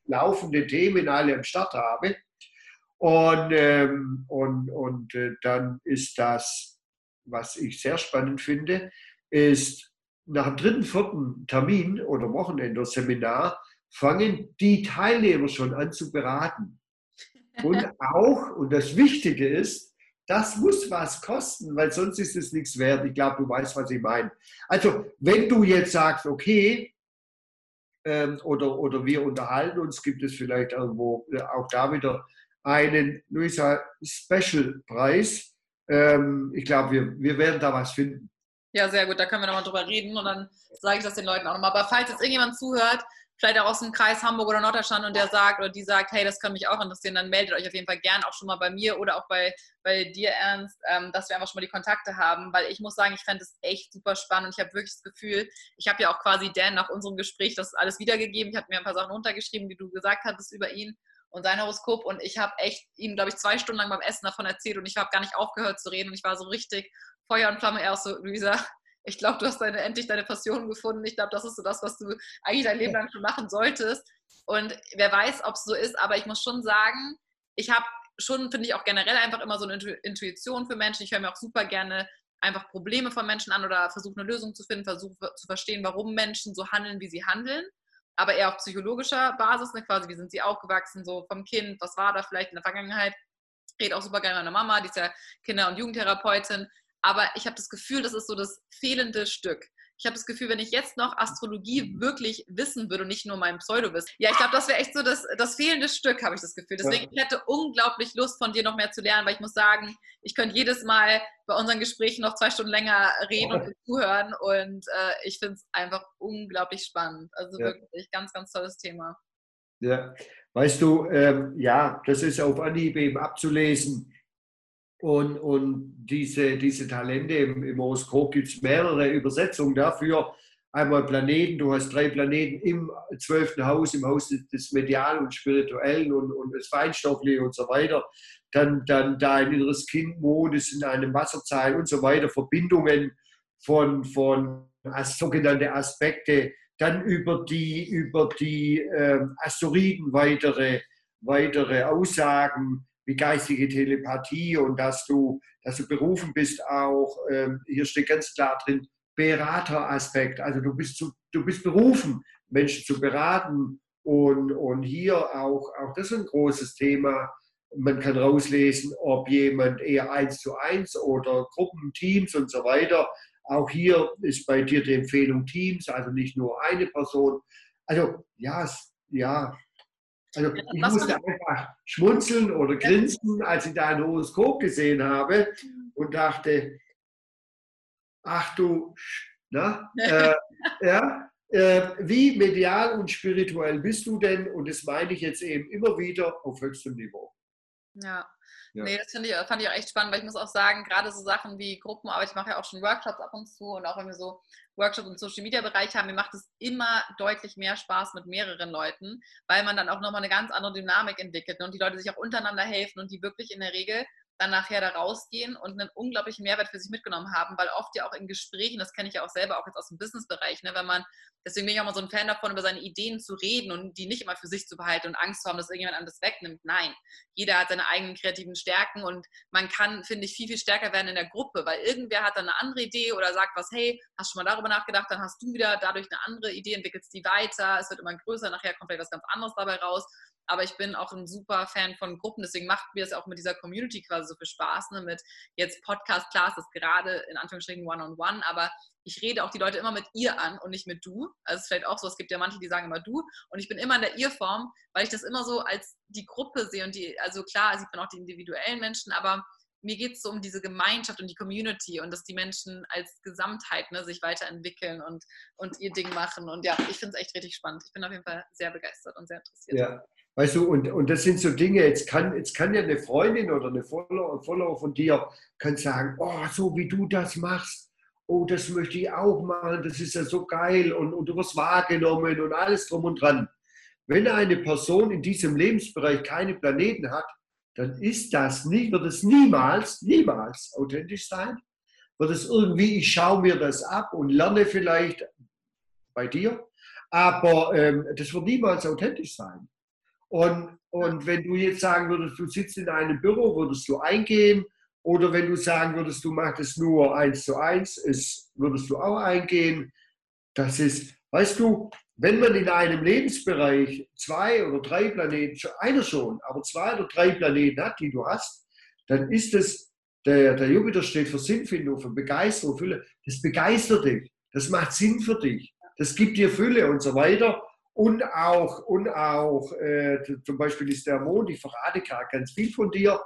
laufenden Themen alle am Start habe. Und, ähm, und, und äh, dann ist das, was ich sehr spannend finde, ist nach dem dritten, vierten Termin oder Wochenende Seminar fangen die Teilnehmer schon an zu beraten. Und auch, und das Wichtige ist, das muss was kosten, weil sonst ist es nichts wert. Ich glaube, du weißt, was ich meine. Also, wenn du jetzt sagst, okay, ähm, oder, oder wir unterhalten uns, gibt es vielleicht irgendwo äh, auch da wieder einen Luisa-Special-Preis. Ähm, ich glaube, wir, wir werden da was finden. Ja, sehr gut. Da können wir nochmal drüber reden und dann sage ich das den Leuten auch nochmal. Aber falls jetzt irgendjemand zuhört, vielleicht auch aus dem Kreis Hamburg oder Norddeutschland und der sagt oder die sagt, hey, das kann mich auch interessieren, dann meldet euch auf jeden Fall gern auch schon mal bei mir oder auch bei, bei dir, Ernst, ähm, dass wir einfach schon mal die Kontakte haben, weil ich muss sagen, ich fand das echt super spannend und ich habe wirklich das Gefühl, ich habe ja auch quasi Dan nach unserem Gespräch das alles wiedergegeben, ich habe mir ein paar Sachen runtergeschrieben, die du gesagt hattest über ihn und sein Horoskop und ich habe echt ihm, glaube ich, zwei Stunden lang beim Essen davon erzählt und ich habe gar nicht aufgehört zu reden und ich war so richtig Feuer und Flamme, erst so, Luisa, ich glaube, du hast deine, endlich deine Passion gefunden. Ich glaube, das ist so das, was du eigentlich dein Leben lang schon machen solltest. Und wer weiß, ob es so ist. Aber ich muss schon sagen, ich habe schon, finde ich, auch generell einfach immer so eine Intuition für Menschen. Ich höre mir auch super gerne einfach Probleme von Menschen an oder versuche eine Lösung zu finden, versuche zu verstehen, warum Menschen so handeln, wie sie handeln. Aber eher auf psychologischer Basis, ne? Quasi, wie sind sie aufgewachsen, so vom Kind, was war da vielleicht in der Vergangenheit. Ich rede auch super gerne mit meiner Mama, die ist ja Kinder- und Jugendtherapeutin. Aber ich habe das Gefühl, das ist so das fehlende Stück. Ich habe das Gefühl, wenn ich jetzt noch Astrologie wirklich wissen würde und nicht nur mein Pseudowissen. Ja, ich glaube, das wäre echt so das, das fehlende Stück, habe ich das Gefühl. Deswegen, ich hätte unglaublich Lust, von dir noch mehr zu lernen, weil ich muss sagen, ich könnte jedes Mal bei unseren Gesprächen noch zwei Stunden länger reden und zuhören. Und äh, ich finde es einfach unglaublich spannend. Also ja, wirklich ganz, ganz tolles Thema. Ja, weißt du, ähm, ja, das ist auf Anhieb eben abzulesen. Und, und diese, diese Talente im, im Horoskop gibt es mehrere Übersetzungen dafür. Einmal Planeten, du hast drei Planeten im zwölften Haus, im Haus des Medialen und Spirituellen und, und des Feinstofflichen und so weiter. Dann, dann dein inneres Kind, Mond ist in einem Wasserzeichen und so weiter. Verbindungen von, von sogenannten Aspekten. dann über die, über die äh, Asteroiden weitere, weitere Aussagen wie geistige Telepathie und dass du, dass du berufen bist auch, äh, hier steht ganz klar drin, Berateraspekt, also du bist, zu, du bist berufen, Menschen zu beraten und, und hier auch, auch das ist ein großes Thema, man kann rauslesen, ob jemand eher eins zu eins oder Gruppen, Teams und so weiter. Auch hier ist bei dir die Empfehlung Teams, also nicht nur eine Person. Also ja, ja. Also ich musste einfach schmunzeln oder grinsen, als ich dein Horoskop gesehen habe und dachte, ach du, na, äh, ja, äh, wie medial und spirituell bist du denn? Und das meine ich jetzt eben immer wieder auf höchstem Niveau. Ja, ja. Nee, das finde ich, fand ich auch echt spannend, weil ich muss auch sagen, gerade so Sachen wie Gruppenarbeit, ich mache ja auch schon Workshops ab und zu und auch wenn wir so Workshops im Social-Media-Bereich haben, mir macht es immer deutlich mehr Spaß mit mehreren Leuten, weil man dann auch nochmal eine ganz andere Dynamik entwickelt, ne? Und die Leute sich auch untereinander helfen und die wirklich in der Regel dann nachher da rausgehen und einen unglaublichen Mehrwert für sich mitgenommen haben, weil oft ja auch in Gesprächen, das kenne ich ja auch selber auch jetzt aus dem Business-Bereich, ne, wenn man, deswegen bin ich auch mal so ein Fan davon, über seine Ideen zu reden und die nicht immer für sich zu behalten und Angst zu haben, dass irgendjemand anderes wegnimmt. Nein, jeder hat seine eigenen kreativen Stärken und man kann, finde ich, viel, viel stärker werden in der Gruppe, weil irgendwer hat dann eine andere Idee oder sagt was, hey, hast du schon mal darüber nachgedacht, dann hast du wieder dadurch eine andere Idee, entwickelst die weiter, es wird immer größer, nachher kommt vielleicht was ganz anderes dabei raus. Aber ich bin auch ein super Fan von Gruppen, deswegen macht mir das auch mit dieser Community quasi so viel Spaß, ne? Mit jetzt Podcast-Class, das ist gerade in Anführungsstrichen One-on-One, aber ich rede auch die Leute immer mit ihr an und nicht mit du. Also es ist vielleicht auch so, es gibt ja manche, die sagen immer du und ich bin immer in der ihr-Form, weil ich das immer so als die Gruppe sehe und die, also klar, sieht man auch die individuellen Menschen, aber mir geht es so um diese Gemeinschaft und die Community und dass die Menschen als Gesamtheit, ne, sich weiterentwickeln und, und ihr Ding machen. Und ja, ich finde es echt richtig spannend. Ich bin auf jeden Fall sehr begeistert und sehr interessiert. Ja, weißt du, und, und das sind so Dinge, jetzt kann, jetzt kann ja eine Freundin oder eine Follower, Follower von dir kann sagen, oh, so wie du das machst, oh, das möchte ich auch machen, das ist ja so geil und, und du wirst wahrgenommen und alles drum und dran. Wenn eine Person in diesem Lebensbereich keine Planeten hat, dann ist das nicht, wird es niemals, niemals authentisch sein. Wird es irgendwie, ich schaue mir das ab und lerne vielleicht bei dir, aber ähm, das wird niemals authentisch sein. Und, und wenn du jetzt sagen würdest, du sitzt in einem Büro, würdest du eingehen, oder wenn du sagen würdest, du machst es nur eins zu eins, ist, würdest du auch eingehen. Das ist, weißt du, wenn man in einem Lebensbereich zwei oder drei Planeten, einer schon, aber zwei oder drei Planeten hat, die du hast, dann ist es, der, der Jupiter steht für Sinnfindung, für Begeisterung, Fülle. Das begeistert dich, das macht Sinn für dich, das gibt dir Fülle und so weiter. Und auch, und auch äh, zum Beispiel ist der Mond, ich verrate gerade ganz viel von dir,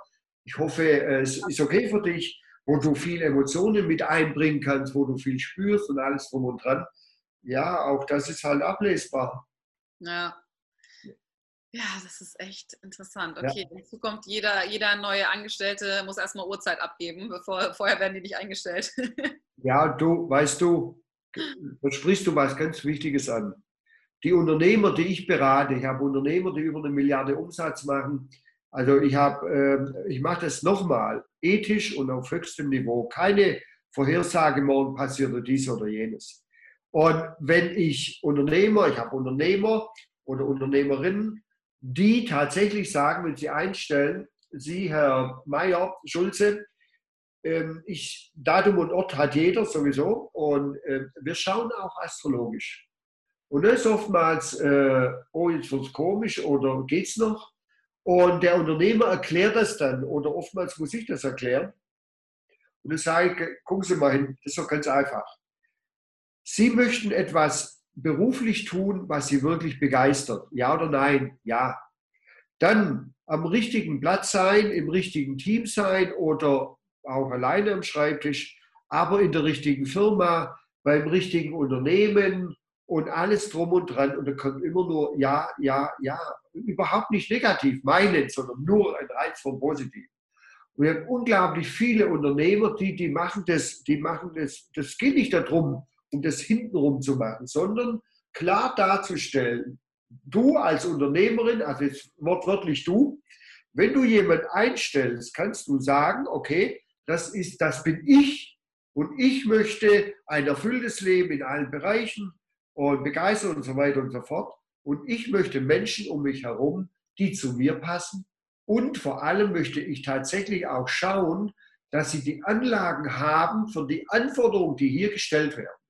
ich hoffe, es ist okay für dich, wo du viel Emotionen mit einbringen kannst, wo du viel spürst und alles drum und dran. Ja, auch das ist halt ablesbar. Ja, ja, das ist echt interessant. Okay, ja. In Zukunft jeder, jeder neue Angestellte muss erstmal Uhrzeit abgeben, bevor, vorher werden die nicht eingestellt. Ja, du, weißt du, da sprichst du was ganz Wichtiges an. Die Unternehmer, die ich berate, ich habe Unternehmer, die über eine Milliarde Umsatz machen. Also ich habe, ich mache das nochmal, ethisch und auf höchstem Niveau. Keine Vorhersage, morgen passiert oder dies oder jenes. Und wenn ich Unternehmer, ich habe Unternehmer oder Unternehmerinnen, die tatsächlich sagen, wenn sie einstellen, Sie, Herr Meier, Schulze, ähm, ich, Datum und Ort hat jeder sowieso und äh, wir schauen auch astrologisch. Und das ist oftmals, äh, oh, jetzt wird es komisch oder geht's noch? Und der Unternehmer erklärt das dann oder oftmals muss ich das erklären. Und dann sage ich, gucken Sie mal hin, das ist doch ganz einfach. Sie möchten etwas beruflich tun, was Sie wirklich begeistert. Ja oder nein? Ja. Dann am richtigen Platz sein, im richtigen Team sein oder auch alleine am Schreibtisch, aber in der richtigen Firma, beim richtigen Unternehmen und alles drum und dran. Und da kommt immer nur Ja, Ja, Ja. Überhaupt nicht negativ meinen, sondern nur ein Reiz von Positiv. Und wir haben unglaublich viele Unternehmer, die, die machen das, die machen das, das geht nicht darum, um das hintenrum zu machen, sondern klar darzustellen, du als Unternehmerin, also jetzt wortwörtlich du, wenn du jemanden einstellst, kannst du sagen, okay, das ist, das bin ich und ich möchte ein erfülltes Leben in allen Bereichen und begeistern und so weiter und so fort. Und ich möchte Menschen um mich herum, die zu mir passen. Und vor allem möchte ich tatsächlich auch schauen, dass sie die Anlagen haben für die Anforderungen, die hier gestellt werden.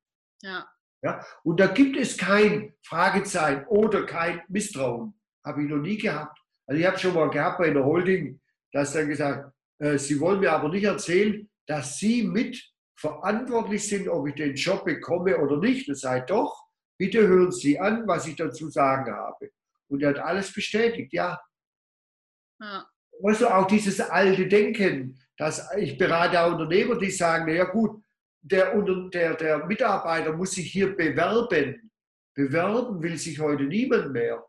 Ja. Ja? Und da gibt es kein Fragezeichen oder kein Misstrauen. Habe ich noch nie gehabt. Also ich habe schon mal gehabt bei einer Holding, dass dann gesagt, äh, Sie wollen mir aber nicht erzählen, dass Sie mit verantwortlich sind, ob ich den Job bekomme oder nicht. Das sei doch, bitte hören Sie an, was ich dazu sagen habe. Und er hat alles bestätigt, ja. Ja. Weißt du, auch dieses alte Denken, dass ich berate auch Unternehmer, die sagen, na ja gut, der, der, der Mitarbeiter muss sich hier bewerben. Bewerben will sich heute niemand mehr.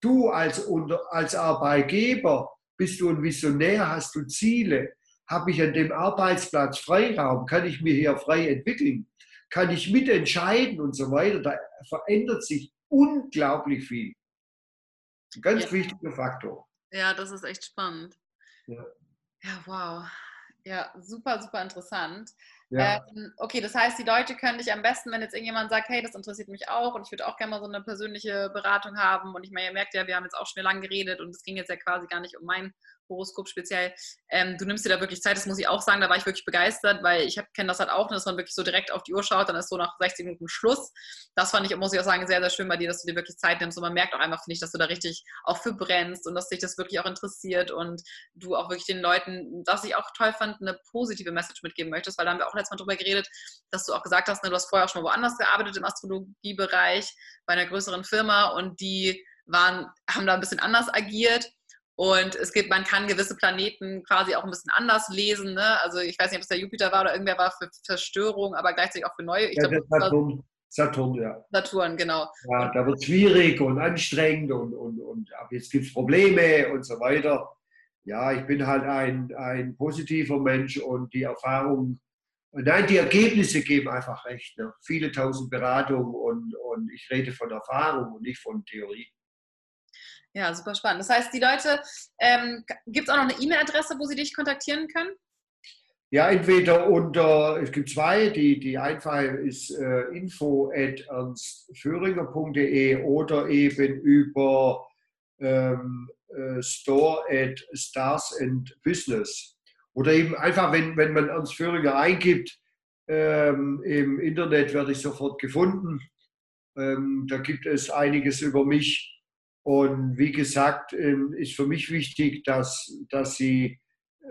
Du als, unter, als Arbeitgeber bist du ein Visionär, hast du Ziele. Habe ich an dem Arbeitsplatz Freiraum? Kann ich mir hier frei entwickeln? Kann ich mitentscheiden und so weiter? Da verändert sich unglaublich viel. Ein ganz ja. wichtiger Faktor. Ja, das ist echt spannend. Ja, ja, wow. Ja, super, super interessant. Ja. Ähm, okay, das heißt, die Leute können dich am besten, wenn jetzt irgendjemand sagt, hey, das interessiert mich auch und ich würde auch gerne mal so eine persönliche Beratung haben. Und ich meine, ihr merkt ja, wir haben jetzt auch schon lange geredet und es ging jetzt ja quasi gar nicht um mein Horoskop speziell. Ähm, du nimmst dir da wirklich Zeit, das muss ich auch sagen, da war ich wirklich begeistert, weil ich kenne das halt auch, dass man wirklich so direkt auf die Uhr schaut, dann ist so nach sechzig Minuten Schluss. Das fand ich, muss ich auch sagen, sehr, sehr schön bei dir, dass du dir wirklich Zeit nimmst und man merkt auch einfach, finde ich, dass du da richtig auch für brennst und dass dich das wirklich auch interessiert und du auch wirklich den Leuten, was ich auch toll fand, eine positive Message mitgeben möchtest, weil da haben wir auch letztes Mal drüber geredet, dass du auch gesagt hast, ne, du hast vorher auch schon mal woanders gearbeitet im Astrologiebereich, bei einer größeren Firma und die waren, haben da ein bisschen anders agiert und es gibt, man kann gewisse Planeten quasi auch ein bisschen anders lesen, ne? Also ich weiß nicht, ob es der Jupiter war oder irgendwer war für Zerstörung, aber gleichzeitig auch für neue. Ich ja, glaub, Saturn, Saturn, ja. Saturn, genau. Ja, da wird es schwierig und anstrengend und, und, und ab jetzt gibt es Probleme und so weiter. Ja, ich bin halt ein, ein positiver Mensch und die Erfahrung Nein, die Ergebnisse geben einfach recht. Ne? Viele tausend Beratungen und, und ich rede von Erfahrung und nicht von Theorie. Ja, super spannend. Das heißt, die Leute, ähm, gibt es auch noch eine E-Mail-Adresse, wo sie dich kontaktieren können? Ja, entweder unter, es gibt zwei, die, die einfache ist äh, info at ernst föhringer punkt de oder eben über ähm, äh, store at stars and business. Oder eben einfach, wenn, wenn man Ernst Föhringer eingibt, ähm, im Internet werde ich sofort gefunden. Ähm, da gibt es einiges über mich. Und wie gesagt, ähm, ist für mich wichtig, dass, dass Sie,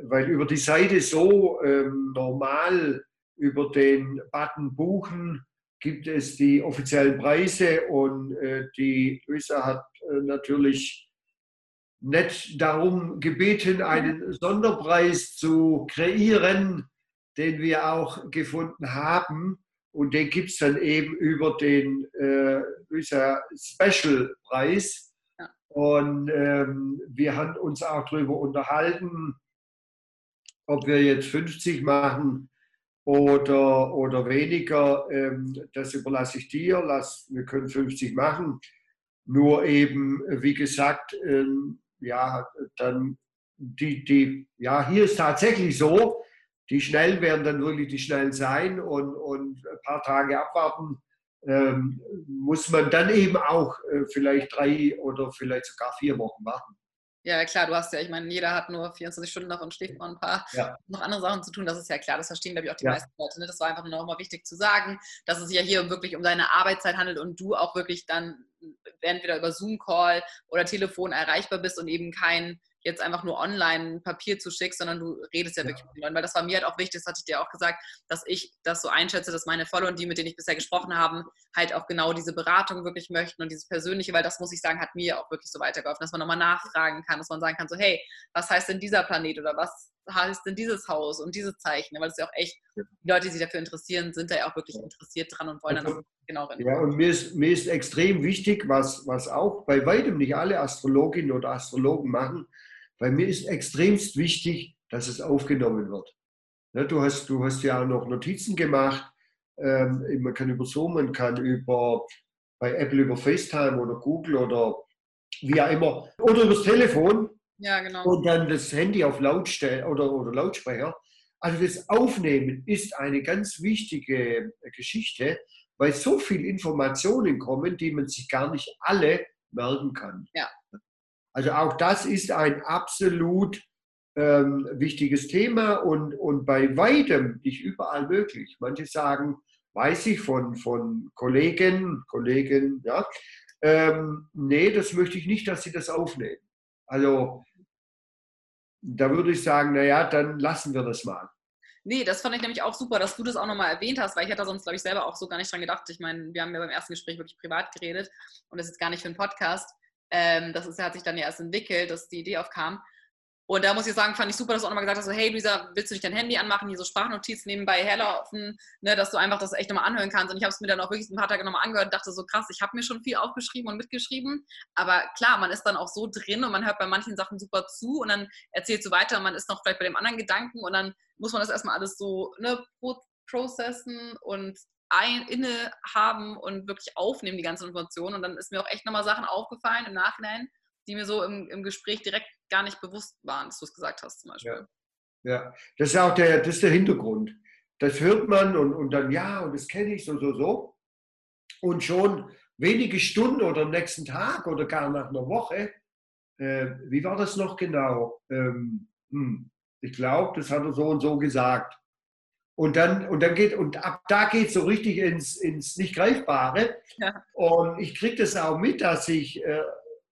weil über die Seite so ähm, normal über den Button buchen, gibt es die offiziellen Preise. Und äh, die Luisa hat äh, natürlich nicht darum gebeten, einen Sonderpreis zu kreieren, den wir auch gefunden haben. Und den gibt es dann eben über den äh, Special-Preis. Ja. Und ähm, wir haben uns auch darüber unterhalten, ob wir jetzt fünfzig machen oder, oder weniger. Ähm, das überlasse ich dir. Lass, wir können fünfzig machen. Nur eben, wie gesagt, ähm, ja, dann die, die, ja, hier ist tatsächlich so, die Schnellen werden dann wirklich die Schnellen sein und, und ein paar Tage abwarten, ähm, muss man dann eben auch äh, vielleicht drei oder vielleicht sogar vier Wochen warten. Ja, klar, du hast ja, ich meine, jeder hat nur vierundzwanzig Stunden noch und schläft noch ein paar ja. noch andere Sachen zu tun, das ist ja klar, das verstehen, glaube ich, auch die ja. meisten Leute. Ne? Das war einfach nur noch mal wichtig zu sagen, dass es ja hier wirklich um deine Arbeitszeit handelt und du auch wirklich dann entweder über Zoom-Call oder Telefon erreichbar bist und eben kein jetzt einfach nur online Papier zuschickst, sondern du redest ja, ja. wirklich mit den Leuten, weil das war mir halt auch wichtig, das hatte ich dir auch gesagt, dass ich das so einschätze, dass meine Follower und die, mit denen ich bisher gesprochen habe, halt auch genau diese Beratung wirklich möchten und dieses Persönliche, weil das, muss ich sagen, hat mir auch wirklich so weitergeholfen, dass man nochmal nachfragen kann, dass man sagen kann, so hey, was heißt denn dieser Planet oder was heißt denn dieses Haus und dieses Zeichen, weil das ja auch echt, die Leute, die sich dafür interessieren, sind da ja auch wirklich interessiert dran und wollen dann also, genau rein. Ja, und mir ist, mir ist extrem wichtig, was, was auch bei weitem nicht alle Astrologinnen oder Astrologen machen, bei mir ist extremst wichtig, dass es aufgenommen wird. Ne, du, hast, du hast ja auch noch Notizen gemacht. Ähm, man kann über Zoom, man kann über, bei Apple über FaceTime oder Google oder wie auch immer. Oder übers Telefon. Ja, genau. Und dann das Handy auf Lautstell oder, oder Lautsprecher. Also das Aufnehmen ist eine ganz wichtige Geschichte, weil so viele Informationen kommen, die man sich gar nicht alle merken kann. Ja. Also auch das ist ein absolut ähm, wichtiges Thema und, und bei weitem nicht überall möglich. Manche sagen, weiß ich von, von Kollegen, Kollegen, ja, ähm, nee, das möchte ich nicht, dass sie das aufnehmen. Also da würde ich sagen, naja, dann lassen wir das mal. Nee, das fand ich nämlich auch super, dass du das auch nochmal erwähnt hast, weil ich hätte sonst, glaube ich, selber auch so gar nicht dran gedacht. Ich meine, wir haben ja beim ersten Gespräch wirklich privat geredet und das ist gar nicht für einen Podcast. Ähm, das ist, hat sich dann ja erst entwickelt, dass die Idee aufkam. Und da muss ich sagen, fand ich super, dass du auch nochmal gesagt hast, so, hey Luisa, willst du nicht dein Handy anmachen, hier so Sprachnotizen nebenbei herlaufen, ne, dass du einfach das echt nochmal anhören kannst. Und ich habe es mir dann auch wirklich ein paar Tage nochmal angehört und dachte so, krass, ich habe mir schon viel aufgeschrieben und mitgeschrieben. Aber klar, man ist dann auch so drin und man hört bei manchen Sachen super zu und dann erzählst du weiter und man ist noch vielleicht bei dem anderen Gedanken und dann muss man das erstmal alles so ne, processen und ein, inne haben und wirklich aufnehmen, die ganzen Informationen. Und dann ist mir auch echt nochmal Sachen aufgefallen im Nachhinein, die mir so im, im Gespräch direkt gar nicht bewusst waren, dass du es gesagt hast zum Beispiel. Ja, ja. Das ist auch der, das ist der Hintergrund. Das hört man und, und dann, ja, und das kenne ich so, so, so. Und schon wenige Stunden oder am nächsten Tag oder gar nach einer Woche, äh, wie war das noch genau? Ähm, hm, ich glaube, das hat er so und so gesagt. Und dann, und dann geht, und ab da geht es so richtig ins, ins Nicht-Greifbare. Ja. Und ich kriege das auch mit, dass ich äh,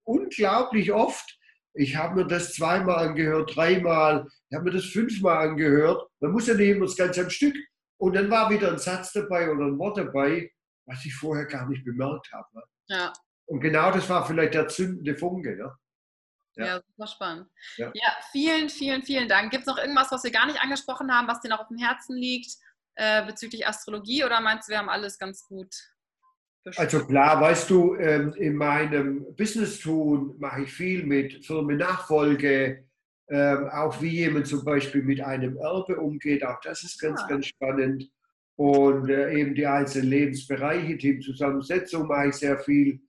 unglaublich oft, ich habe mir das zweimal angehört, dreimal, ich habe mir das fünfmal angehört, man muss ja nicht immer das Ganze am Stück. Und dann war wieder ein Satz dabei oder ein Wort dabei, was ich vorher gar nicht bemerkt habe. Ne? Ja. Und genau das war vielleicht der zündende Funke. Ne? Ja. Ja, super spannend. Ja. ja, vielen, vielen, vielen Dank. Gibt es noch irgendwas, was wir gar nicht angesprochen haben, was dir noch auf dem Herzen liegt äh, bezüglich Astrologie oder meinst du, wir haben alles ganz gut? Also klar, weißt du, in meinem Business-Tun mache ich viel mit Firmennachfolge, auch wie jemand zum Beispiel mit einem Erbe umgeht, auch das ist ganz, ja. ganz spannend. Und eben die einzelnen Lebensbereiche, Teamzusammensetzung mache ich sehr viel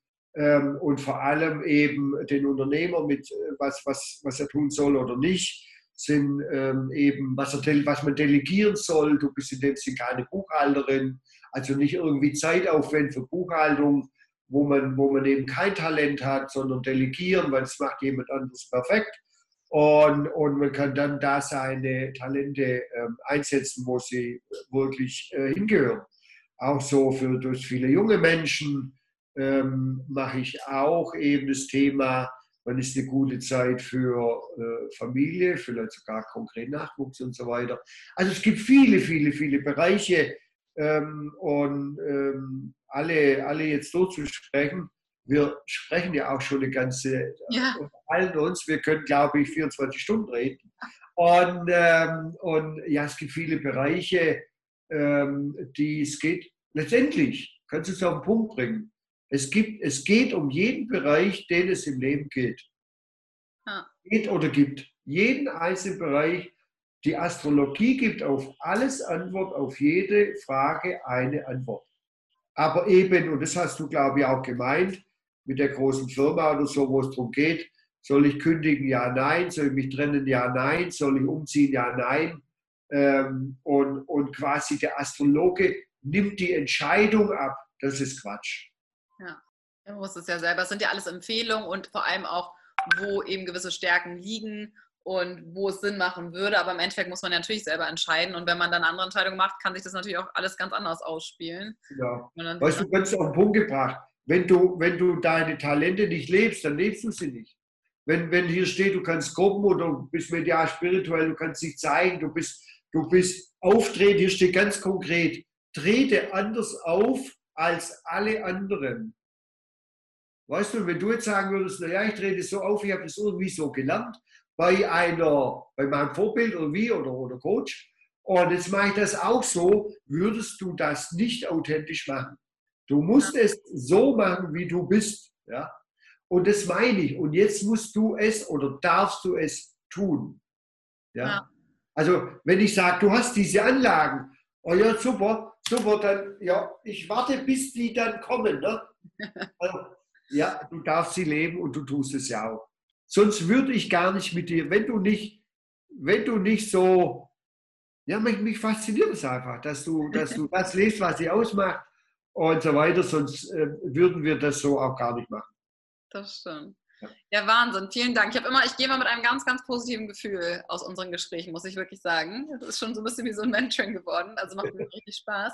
und vor allem eben den Unternehmer mit was, was, was er tun soll oder nicht, sind eben, was, er, was man delegieren soll, du bist in dem Sinne keine Buchhalterin, also nicht irgendwie Zeitaufwand für Buchhaltung, wo man, wo man eben kein Talent hat, sondern delegieren, weil es macht jemand anderes perfekt. Und, und man kann dann da seine Talente ähm, einsetzen, wo sie wirklich äh, hingehören. Auch so für durch viele junge Menschen ähm, mache ich auch eben das Thema, wann ist eine gute Zeit für äh, Familie, vielleicht sogar konkret Nachwuchs und so weiter. Also es gibt viele, viele, viele Bereiche, Ähm, und ähm, alle, alle jetzt so zu sprechen, wir sprechen ja auch schon eine ganze, ja. unterhalten uns, wir können glaube ich vierundzwanzig Stunden reden und, ähm, und ja, es gibt viele Bereiche, ähm, die es geht, letztendlich kannst du es auf den Punkt bringen, es, gibt, es geht um jeden Bereich, den es im Leben geht, ah. geht oder gibt, jeden einzelnen Bereich. Die Astrologie gibt auf alles Antwort, auf jede Frage eine Antwort. Aber eben, und das hast du, glaube ich, auch gemeint, mit der großen Firma oder so, wo es darum geht, soll ich kündigen, ja, nein, soll ich mich trennen, ja, nein, soll ich umziehen, ja, nein. Ähm, und, und quasi der Astrologe nimmt die Entscheidung ab, das ist Quatsch. Ja, man muss es ja selber, es sind ja alles Empfehlungen und vor allem auch, wo eben gewisse Stärken liegen. Und wo es Sinn machen würde, aber im Endeffekt muss man ja natürlich selber entscheiden und wenn man dann eine andere Entscheidung macht, kann sich das natürlich auch alles ganz anders ausspielen. Ja. Weißt du, du hast es auf den Punkt gebracht, wenn du, wenn du deine Talente nicht lebst, dann lebst du sie nicht. Wenn, wenn hier steht, du kannst gruppen oder du bist medial spirituell, du kannst dich zeigen, du bist, du bist auftreten, hier steht ganz konkret, trete anders auf als alle anderen. Weißt du, wenn du jetzt sagen würdest, naja, ich trete so auf, ich habe das irgendwie so gelernt, bei einer, bei meinem Vorbild oder wie oder, oder Coach und jetzt mache ich das auch so, würdest du das nicht authentisch machen. Du musst es so machen, wie du bist. Ja? Und das meine ich. Und jetzt musst du es oder darfst du es tun. Ja? Ja. Also wenn ich sage, du hast diese Anlagen, oh ja, super, super, dann, ja, ich warte, bis die dann kommen. Ne? Also, ja, du darfst sie leben und du tust es ja auch. Sonst würde ich gar nicht mit dir, wenn du nicht, wenn du nicht so, ja, mich, mich fasziniert es einfach, dass du, dass du das lebst, was sie ausmacht und so weiter, sonst äh, würden wir das so auch gar nicht machen. Das stimmt. Ja, Wahnsinn. Vielen Dank. Ich habe immer, ich gehe mal mit einem ganz, ganz positiven Gefühl aus unseren Gesprächen, muss ich wirklich sagen. Das ist schon so ein bisschen wie so ein Mentoring geworden. Also macht mir richtig Spaß.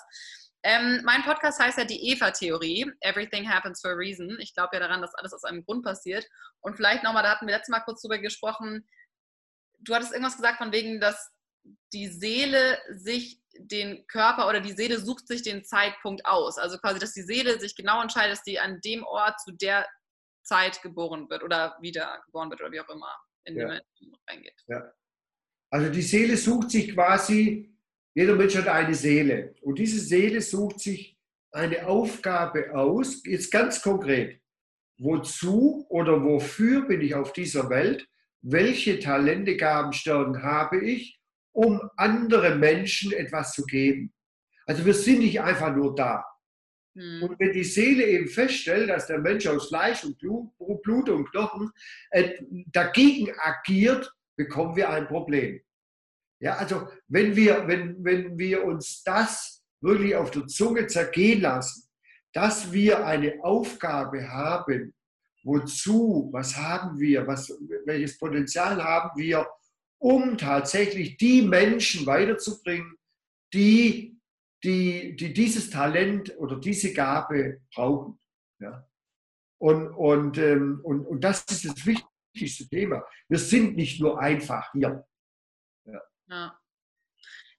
Ähm, mein Podcast heißt ja Die Eva-Theorie. Everything happens for a reason. Ich glaube ja daran, dass alles aus einem Grund passiert. Und vielleicht nochmal, da hatten wir letztes Mal kurz drüber gesprochen. Du hattest irgendwas gesagt von wegen, dass die Seele sich den Körper oder die Seele sucht sich den Zeitpunkt aus. Also quasi, dass die Seele sich genau entscheidet, dass die an dem Ort zu der Zeit geboren wird oder wieder geboren wird oder wie auch immer, in ja. dem Menschen reingeht. Ja. Also die Seele sucht sich quasi, jeder Mensch hat eine Seele und diese Seele sucht sich eine Aufgabe aus, jetzt ganz konkret, wozu oder wofür bin ich auf dieser Welt, welche Talente, Gaben, Stärken habe ich, um anderen Menschen etwas zu geben. Also wir sind nicht einfach nur da. Und wenn die Seele eben feststellt, dass der Mensch aus Fleisch und Blut und Knochen dagegen agiert, bekommen wir ein Problem. Ja, also wenn wir, wenn, wenn wir uns das wirklich auf der Zunge zergehen lassen, dass wir eine Aufgabe haben, wozu, was haben wir, was, welches Potenzial haben wir, um tatsächlich die Menschen weiterzubringen, die Die, die dieses Talent oder diese Gabe brauchen. Ja? Und, und, ähm, und, und das ist das wichtigste Thema. Wir sind nicht nur einfach hier. Ja, ja.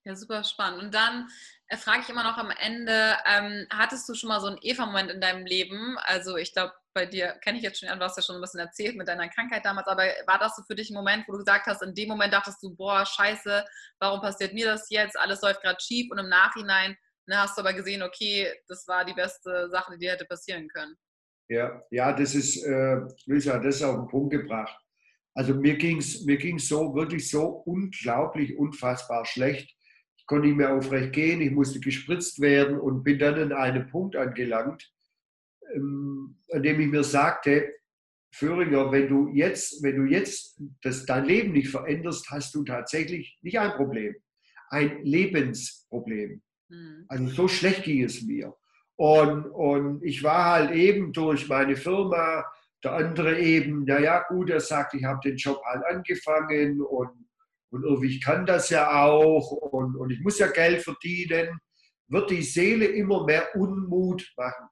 Ja, super spannend. Und dann äh, frage ich immer noch am Ende, ähm, hattest du schon mal so einen Eva-Moment in deinem Leben? Also ich glaube, bei dir kenne ich jetzt schon an, du hast ja schon ein bisschen erzählt mit deiner Krankheit damals, aber war das so für dich ein Moment, wo du gesagt hast, in dem Moment dachtest du, boah, scheiße, warum passiert mir das jetzt? Alles läuft gerade schief und im Nachhinein ne, hast du aber gesehen, okay, das war die beste Sache, die dir hätte passieren können. Ja, ja, das ist, äh, Luisa, das ist auf den Punkt gebracht. Also mir ging es mir ging's so, wirklich so unglaublich, unfassbar schlecht. Ich konnte nicht mehr aufrecht gehen, ich musste gespritzt werden und bin dann an einem Punkt angelangt, an dem ich mir sagte, Föhringer, wenn du jetzt, wenn du jetzt das, dein Leben nicht veränderst, hast du tatsächlich nicht ein Problem, ein Lebensproblem. Mhm. Also so schlecht ging es mir. Und, und ich war halt eben durch meine Firma, der andere eben, naja gut, er sagt, ich habe den Job halt angefangen und, und irgendwie kann das ja auch und, und ich muss ja Geld verdienen, wird die Seele immer mehr Unmut machen.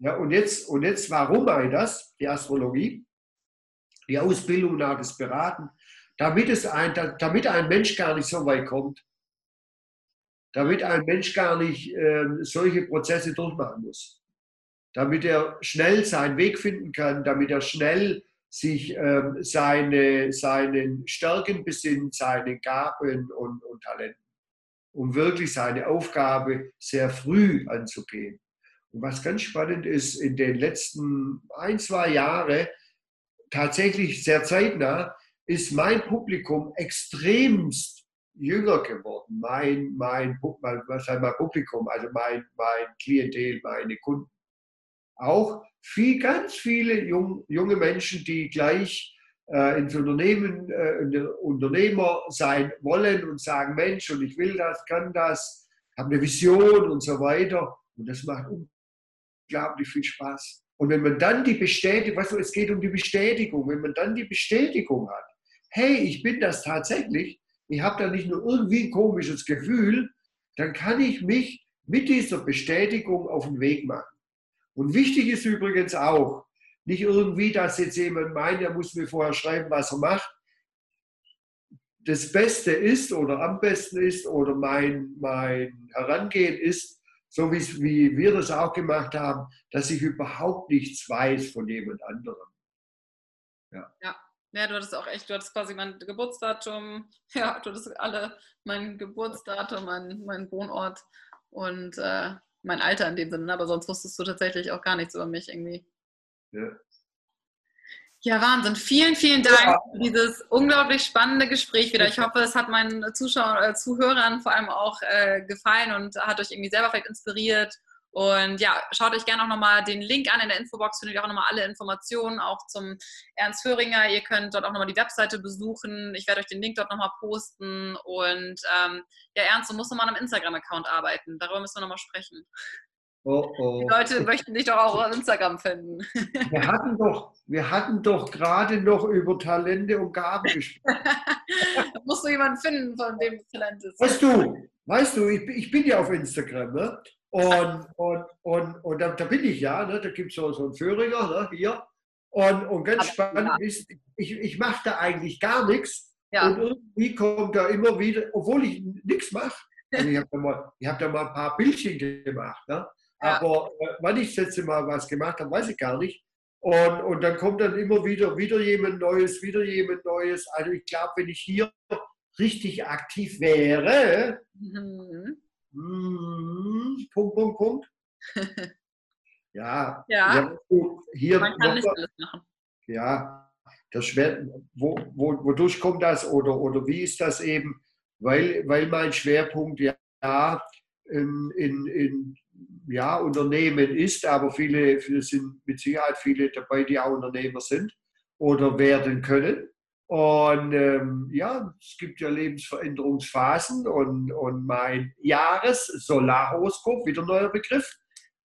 Ja, und jetzt, und jetzt, warum mache ich das? Die Astrologie, die Ausbildung nach das Beraten, damit, es ein, damit ein Mensch gar nicht so weit kommt, damit ein Mensch gar nicht äh, solche Prozesse durchmachen muss, damit er schnell seinen Weg finden kann, damit er schnell sich äh, seine, seinen Stärken besinnt, seine Gaben und, und Talenten, um wirklich seine Aufgabe sehr früh anzugehen. Und was ganz spannend ist, in den letzten ein, zwei Jahren, tatsächlich sehr zeitnah, ist mein Publikum extremst jünger geworden. Mein, mein, was heißt mein Publikum, also mein, mein Klientel, meine Kunden. Auch viel, ganz viele jung, junge Menschen, die gleich äh, ins Unternehmen, äh, Unternehmer sein wollen und sagen, Mensch, und ich will das, kann das, habe eine Vision und so weiter. Und das macht unglaublich viel Spaß. Und wenn man dann die Bestätigung, weißt du, es geht um die Bestätigung, wenn man dann die Bestätigung hat, hey, ich bin das tatsächlich, ich habe da nicht nur irgendwie ein komisches Gefühl, dann kann ich mich mit dieser Bestätigung auf den Weg machen. Und wichtig ist übrigens auch, nicht irgendwie, dass jetzt jemand meint, er muss mir vorher schreiben, was er macht. Das Beste ist oder am besten ist oder mein, mein Herangehen ist, so wie wir das auch gemacht haben, dass ich überhaupt nichts weiß von jemand anderem. Ja, ja. Ja, du hattest auch echt, du hattest quasi mein Geburtsdatum, ja, du hattest alle, mein Geburtsdatum, mein, mein Wohnort und äh, mein Alter in dem Sinne, aber sonst wusstest du tatsächlich auch gar nichts über mich irgendwie. Ja. Ja, Wahnsinn. Vielen, vielen Dank für dieses unglaublich spannende Gespräch wieder. Ich hoffe, es hat meinen Zuschauern oder Zuhörern vor allem auch äh, gefallen und hat euch irgendwie selber vielleicht inspiriert. Und ja, schaut euch gerne auch nochmal den Link an. In der Infobox findet ihr auch nochmal alle Informationen, auch zum Ernst Föhringer. Ihr könnt dort auch nochmal die Webseite besuchen. Ich werde euch den Link dort nochmal posten. Und ähm, ja, Ernst, du musst nochmal an einem Instagram-Account arbeiten. Darüber müssen wir nochmal sprechen. Oh, oh. Die Leute möchten dich doch auch auf Instagram finden. Wir hatten doch, wir hatten doch gerade noch über Talente und Gaben gesprochen. Da musst du jemanden finden, von dem das Talent ist. Weißt du, weißt du ich, ich bin ja auf Instagram, ne? Und, und, und, und da, da bin ich ja, ne? Da gibt es so, so einen Föhringer, ne? Hier. Und, und ganz aber spannend ja. ist, ich, ich mache da eigentlich gar nichts. Ja. Und irgendwie kommt da immer wieder, obwohl ich nichts mache. Ich habe da, hab da mal ein paar Bildchen gemacht. Ne? Ja. Aber äh, wann ich das letzte Mal was gemacht habe, weiß ich gar nicht. Und, und dann kommt dann immer wieder, wieder jemand Neues, wieder jemand Neues. Also ich glaube, wenn ich hier richtig aktiv wäre, mhm. mh, Punkt, Punkt, Punkt. ja. ja. Hier man kann nicht alles machen. Ja, das wär, wo, wo, wodurch kommt das oder, oder wie ist das eben? Weil, weil mein Schwerpunkt ja in, in, in ja, Unternehmen ist, aber viele, viele sind mit Sicherheit viele dabei, die auch Unternehmer sind oder werden können. Und ähm, ja, es gibt ja Lebensveränderungsphasen und, und mein Jahres-Solarhoroskop, wieder ein neuer Begriff,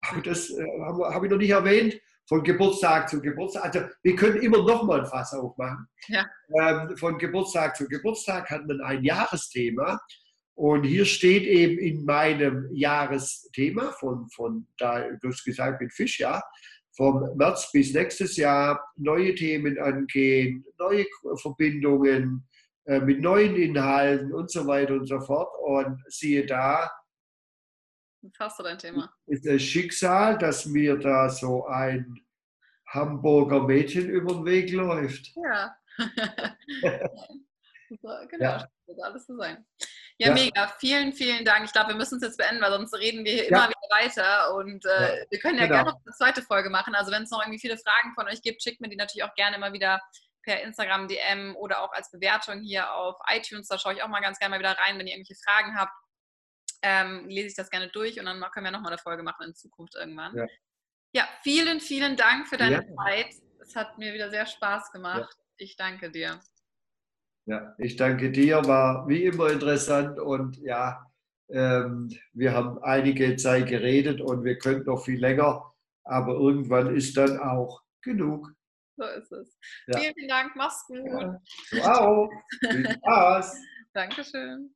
aber das äh, habe ich noch nicht erwähnt, von Geburtstag zu Geburtstag. Also wir können immer noch mal ein Fass aufmachen. Ja. Ähm, von Geburtstag zu Geburtstag hat man ein Jahresthema. Und hier steht eben in meinem Jahresthema, von, von da du hast gesagt mit Fisch, ja, vom März bis nächstes Jahr neue Themen angehen, neue Verbindungen äh, mit neuen Inhalten und so weiter und so fort. Und siehe da, fast dein Thema. Ist das Schicksal, dass mir da so ein Hamburger Mädchen über den Weg läuft. Ja. Super, genau, ja. Das wird alles so sein. Ja, ja, mega. Vielen, vielen Dank. Ich glaube, wir müssen es jetzt beenden, weil sonst reden wir hier ja. immer wieder weiter. Und äh, ja. wir können ja genau. gerne noch eine zweite Folge machen. Also wenn es noch irgendwie viele Fragen von euch gibt, schickt mir die natürlich auch gerne immer wieder per Instagram D M oder auch als Bewertung hier auf iTunes. Da schaue ich auch mal ganz gerne mal wieder rein, wenn ihr irgendwelche Fragen habt. Ähm, lese ich das gerne durch und dann können wir nochmal eine Folge machen in Zukunft irgendwann. Ja, ja vielen, vielen Dank für deine ja. Zeit. Es hat mir wieder sehr Spaß gemacht. Ja. Ich danke dir. Ja, ich danke dir. War wie immer interessant und ja, ähm, wir haben einige Zeit geredet und wir könnten noch viel länger, aber irgendwann ist dann auch genug. So ist es. Ja. Vielen, vielen Dank. Mach's gut. Ja. Wow. Viel Spaß. Dankeschön.